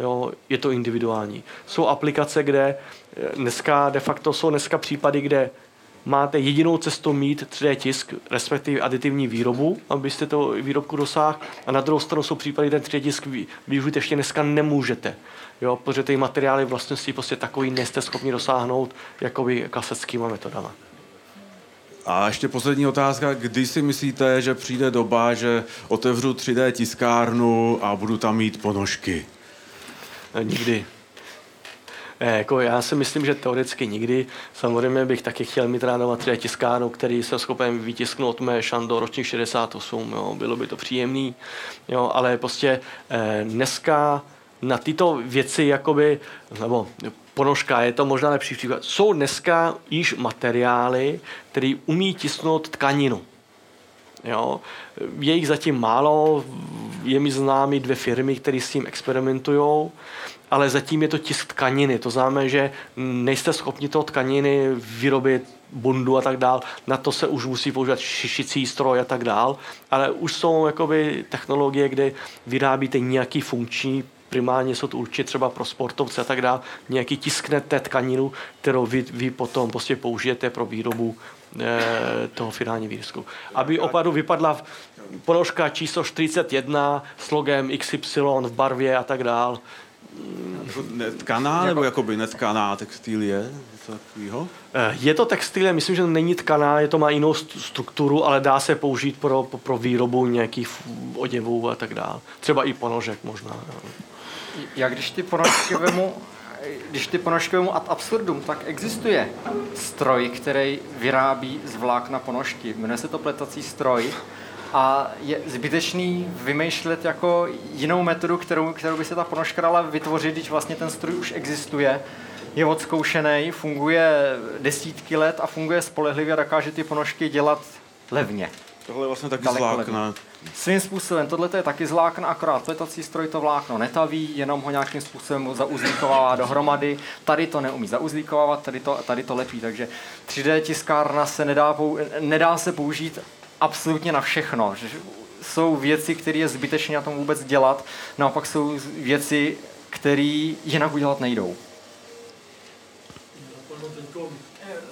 Jo, je to individuální. Jsou aplikace, kde dneska, de facto jsou dneska případy, kde máte jedinou cestu mít tři dé tisk, respektive aditivní výrobu, abyste toho výrobku dosáhl. A na druhou stranu jsou případy, ten tři dé tisk využít ještě dneska nemůžete. Jo, protože ty materiály vlastnosti prostě takový nejste schopni dosáhnout jakoby klasickýma metodama. A ještě poslední otázka, kdy si myslíte, že přijde doba, že otevřu tři dé tiskárnu a budu tam mít ponožky? Nikdy. E, jako já si myslím, že teoreticky nikdy. Samozřejmě bych taky chtěl mít ráno tři dé tiskárnu, který jsem schopen vytisknout mé šando ročník šedesát osm. Jo. Bylo by to příjemný. Jo, ale prostě e, dneska na tyto věci jakoby, nebo ponožka, je to možná lepší příklad, jsou dneska již materiály, které umí tisknout tkaninu. Jo. Je jich zatím málo, je mi známy dvě firmy, které s tím experimentují, ale zatím je to tisk tkaniny. To znamená, že nejste schopni toho tkaniny vyrobit bundu a tak dál. Na to se už musí používat šišicí stroj a tak dál. Ale už jsou jakoby technologie, kde vyrábíte nějaký funkční, primárně jsou to určitě třeba pro sportovce a tak dále, nějaký tisknete tkaninu, kterou vy, vy potom prostě použijete pro výrobu e, toho finální výrobku. Aby opravdu vypadla ponožka číslo čtyřicet jedna s logem iks ypsilon v barvě a tak dále. Netkaná nebo jakoby netkaná textilie? Takovýho? Je to textilie, myslím, že není tkaná, je to má jinou strukturu, ale dá se použít pro, pro výrobu nějakých oděvů a tak dále. Třeba i ponožek možná. Já když ty ponožky vemu, když ty ponožky vemu ad absurdum, tak existuje stroj, který vyrábí z vlákna ponožky. Jmenuje se to pletací stroj a je zbytečný vymýšlet jako jinou metodu, kterou, kterou by se ta ponožka dala vytvořit, když vlastně ten stroj už existuje, je odzkoušený, funguje desítky let a funguje spolehlivě, dokáže ty ponožky dělat levně. Tohle je vlastně taky z vlákna. Svým způsobem, tohle je taky z vlákna, akorát pletací stroj to vlákno netaví, jenom ho nějakým způsobem zauzlíkovává dohromady. Tady to neumí zauzlíkovávat, tady to, tady to lepí, takže tři dé tiskárna se nedá, nedá se použít absolutně na všechno. Jsou věci, které je zbytečné na tom vůbec dělat, naopak jsou věci, které jinak udělat nejdou.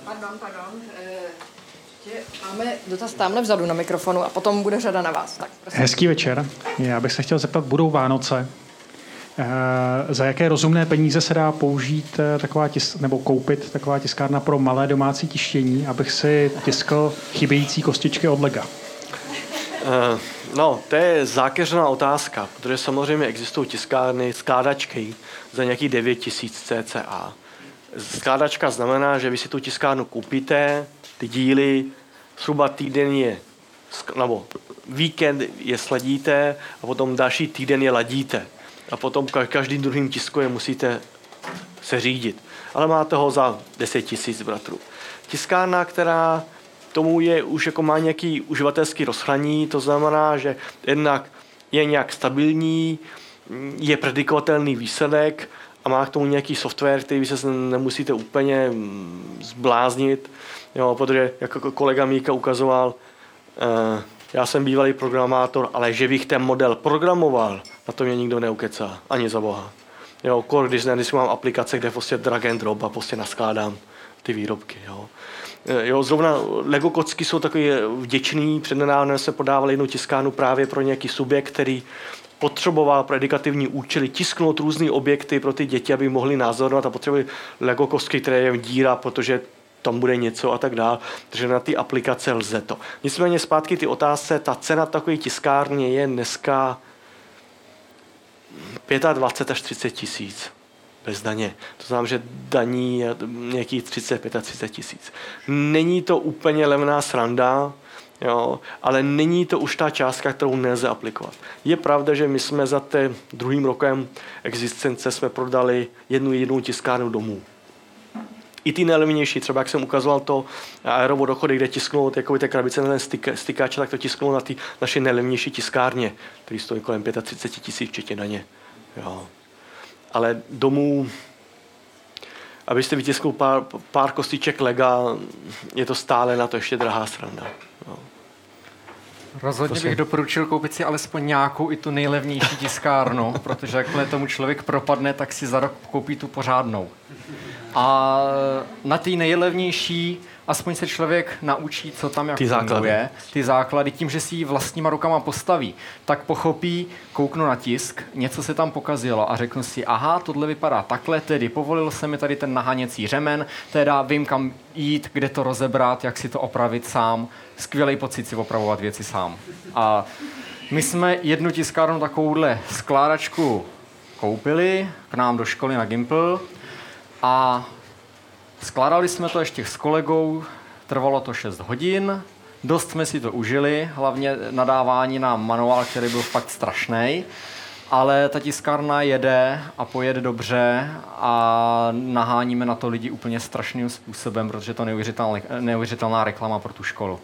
Pardon, pardon. Máme dotaz tamhle vzadu na mikrofonu a potom bude řada na vás. Tak, hezký večer. Já bych se chtěl zeptat, budou Vánoce. E, za jaké rozumné peníze se dá použít taková tis, nebo koupit taková tiskárna pro malé domácí tištění, abych si tiskl chybějící kostičky od lega? E, no, to je zákeřná otázka, protože samozřejmě existují tiskárny, skládačky za nějaký devět tisíc cca. Skládačka znamená, že vy si tu tiskárnu koupíte, ty díly, zhruba týden je, nebo víkend je sladíte a potom další týden je ladíte. A potom každým druhým tisku je musíte seřídit. Ale máte ho za deset tisíc bratrů. Tiskárna, která tomu je už jako má nějaký uživatelský rozhraní, to znamená, že jednak je nějak stabilní, je predikovatelný výsledek a má k tomu nějaký software, který vy se nemusíte úplně zbláznit. Jo, protože jako kolega Míka ukazoval, eh, já jsem bývalý programátor, ale že bych ten model programoval, na to mě nikdo neukecá, ani za boha. Jo, kor, když ne, když mám aplikace, kde prostě drag and drop a prostě naskládám ty výrobky. Jo. Jo, zrovna Lego kocky jsou takový vděčný, přednedávno se podávali jednu tiskárnu právě pro nějaký subjekt, který potřeboval pro edukativní účely tisknout různý objekty pro ty děti, aby mohli názorovat a potřebovali Lego kocky, které je díra, protože tam bude něco a tak dál, takže na ty aplikace lze to. Nicméně zpátky ty otázce, ta cena takové tiskárny je dneska dvacet pět až třicet tisíc bez daně. To znamená, že daní nějakých třicet pět až třicet tisíc. Není to úplně levná sranda, jo, ale není to už ta částka, kterou nelze aplikovat. Je pravda, že my jsme za tým druhým rokem existence jsme prodali jednu jednu tiskárnu domů. I ty nejlevnější, třeba jak jsem ukazoval to aerovodochody, kde tisknou ty, ty krabice na ten styk, stykáč, tak to tisknou na ty naše nejlevnější tiskárně, které stojí kolem třicet pět tisíc včetně daně. Jo. Ale domů, abyste vytisknul pár, pár kostiček lega, je to stále na to ještě drahá sranda. Jo. Rozhodně Prosím. bych doporučil koupit si alespoň nějakou i tu nejlevnější tiskárnu, protože jakmile tomu člověk propadne, tak si za rok koupí tu pořádnou. A na té nejlevnější aspoň se člověk naučí, co tam jak ty funguje, základy. ty základy, tím, že si ji vlastníma rukama postaví, tak pochopí, kouknu na tisk, něco se tam pokazilo a řeknu si, aha, tohle vypadá takhle, tedy povolil se mi tady ten naháněcí řemen, teda vím, kam jít, kde to rozebrat, jak si to opravit sám. Skvělej pocit si opravovat věci sám. A my jsme jednu tiskárnu, takovouhle skládačku koupili k nám do školy na Gimpl a skládali jsme to ještě s kolegou, trvalo to šest hodin, dost jsme si to užili, hlavně nadávání na manuál, který byl fakt strašný, ale ta tiskárna jede a pojede dobře a naháníme na to lidi úplně strašným způsobem, protože to je neuvěřitelná reklama pro tu školu.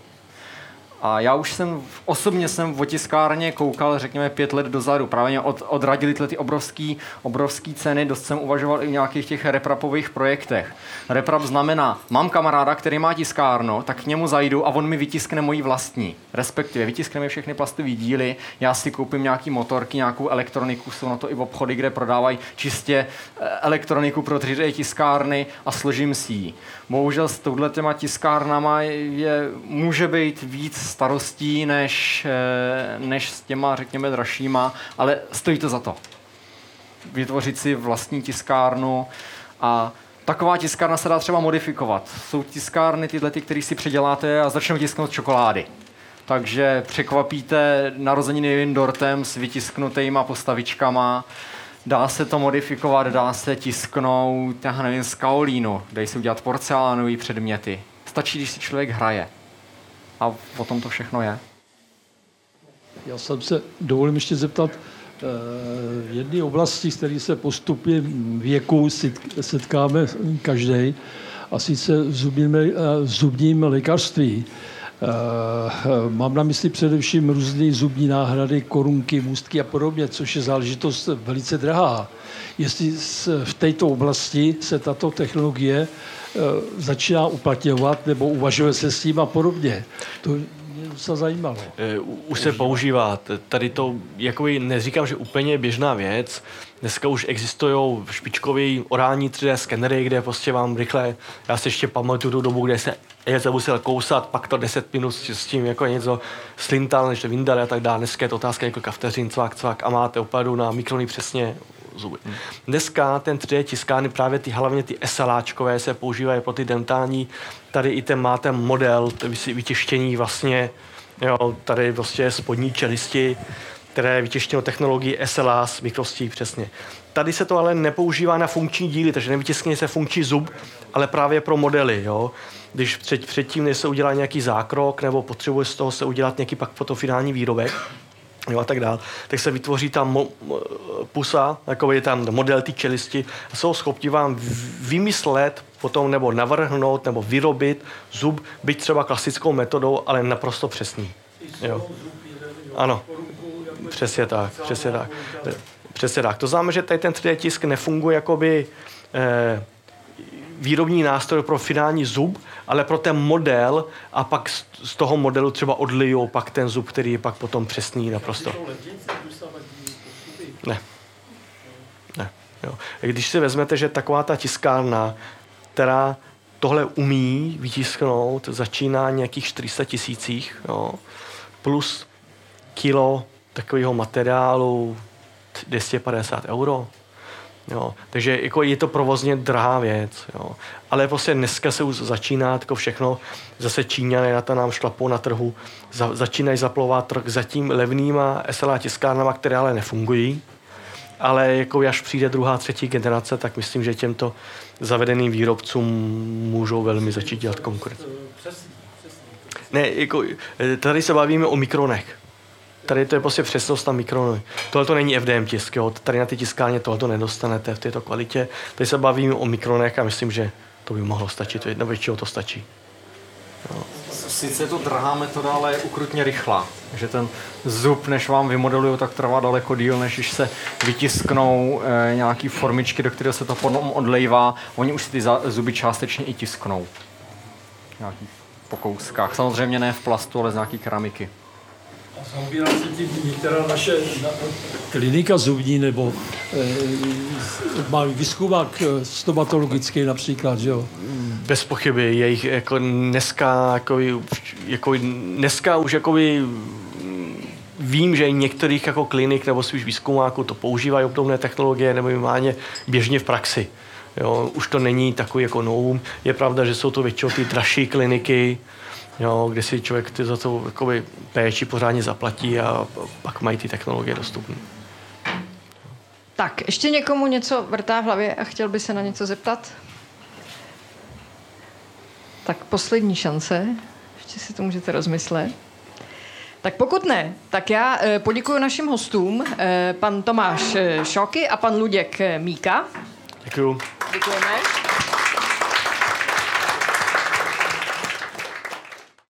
A já už jsem, osobně jsem o tiskárně koukal, řekněme, pět let dozadu. Právě mě od, odradili tyhle ty obrovský, obrovský ceny, dost jsem uvažoval i v nějakých těch reprapových projektech. Reprap znamená, mám kamaráda, který má tiskárnu, tak k němu zajdu a on mi vytiskne moji vlastní. Respektive vytiskne mi všechny plastové díly, já si koupím nějaký motorky, nějakou elektroniku, jsou na to i obchody, kde prodávají čistě elektroniku pro tři dé tiskárny a složím si ji. Bohužel s touhle těma tiskárnama je, může být víc starostí než, než s těma, řekněme, dražšíma, ale stojí to za to. Vytvořit si vlastní tiskárnu a taková tiskárna se dá třeba modifikovat. Jsou tiskárny tyhle, ty, které si předěláte a začnou tisknout čokolády. Takže překvapíte narozeniny dortem s vytisknutýma postavičkama. Dá se to modifikovat, dá se tisknout, já nevím, z kaolínu. Dají se udělat porcelánový předměty. Stačí, když si člověk hraje. A o tom to všechno je. Já jsem se dovolím ještě zeptat v eh, jedné oblasti, s které se postupně věku setkáme každý, a sice v zubním, eh, v zubním lékařství. Eh, mám na mysli především různé zubní náhrady, korunky, můstky a podobně, což je záležitost velice drahá. Jestli v této oblasti se tato technologie začíná uplatňovat nebo uvažuje se s tím a podobně. To mě docela zajímalo. Už se používá. Tady to, jako neříkám, že úplně běžná věc. Dneska už existují špičkový orální tři dé skenery, kde prostě vám rychle, já se ještě pamatuju tu dobu, kde se se musel kousat, pak to deset minut s tím jako něco slintal, než to vyndal a tak dále. Dneska je to otázka jako kavteřin, cvak, cvak a máte opravdu na mikrony přesně zuby. Dneska ten tři dé tiskárny, právě ty, hlavně ty SLAčkové se používají pro ty dentální. Tady i ten máte model vytištění vlastně, jo, tady vlastně spodní čelisti, které je vytištěno technologií S L A s mikrostí přesně. Tady se to ale nepoužívá na funkční díly, takže nevytiskne se funkční zub, ale právě pro modely, jo. Když před, předtím, než se udělá nějaký zákrok nebo potřebuje z toho se udělat nějaký pak potom finální výrobek, jo, a tak dál, tak se vytvoří tam mo- mo- pusa, jako je tam model ty čelisti a jsou schopni vám vymyslet potom nebo navrhnout nebo vyrobit zub, byť třeba klasickou metodou, ale naprosto přesný. Jo. Ano, přesně tak, přesně tak. Přesně tak. To znamená, že tady ten tři dé tisk nefunguje jakoby eh, výrobní nástroj pro finální zub, ale pro ten model a pak z toho modelu třeba odlijou pak ten zub, který je pak potom přesný naprosto. Ne. Ne. Jo. Když si vezmete, že taková ta tiskárna, která tohle umí vytisknout, začíná nějakých čtyři sta tisících, jo, plus kilo takového materiálu dvě stě padesát euro. Jo, takže jako je to provozně drahá věc, jo. Ale prostě dneska se už začíná jako všechno, zase Číňané na to nám šlapou na trhu, za, začínají zaplovat trh za tím levnýma S L A tiskárnama, které ale nefungují, ale jako až přijde druhá, třetí generace, tak myslím, že těmto zavedeným výrobcům můžou velmi začít dělat konkurenci. Ne, jako, tady se bavíme o mikronech. Tady to je prostě přesnost na mikrony. Tohle to není F D M tisk, jo. Tady na ty tiskárně tohle to nedostanete v této kvalitě. Tady se bavíme o mikronech a myslím, že to by mohlo stačit. Na většího to stačí. Jo. Sice je to drahá metoda, ale je ukrutně rychlá. Že ten zub, než vám vymodelují, tak trvá daleko díl, než když se vytisknou e, nějaký formičky, do kterého se to potom odlejvá. Oni už si ty zuby částečně i tisknou. Nějaký po kouskách. Samozřejmě ne v plastu, ale z nějaký keramiky. A zaobírá se tím, která naše klinika zubní, nebo e, malý výzkumák stomatologický například, že jo? Bez pochyby, je jich jako dneska, jako, jako dneska už jako vím, že některých jako klinik nebo svých výzkumáků to používají obdobné technologie nebo minimálně běžně v praxi. Jo, už to není takový jako novum. Je pravda, že jsou to většinou ty dražší kliniky, jo, kde si člověk ty za to jakoby péči pořádně zaplatí a pak mají ty technologie dostupné. Tak, ještě někomu něco vrtá v hlavě a chtěl by se na něco zeptat? Tak poslední šance, ještě si to můžete rozmyslet. Tak pokud ne, tak já poděkuji našim hostům, pan Tomáš Souky a pan Luděk Míka. Děkuju. Děkujeme.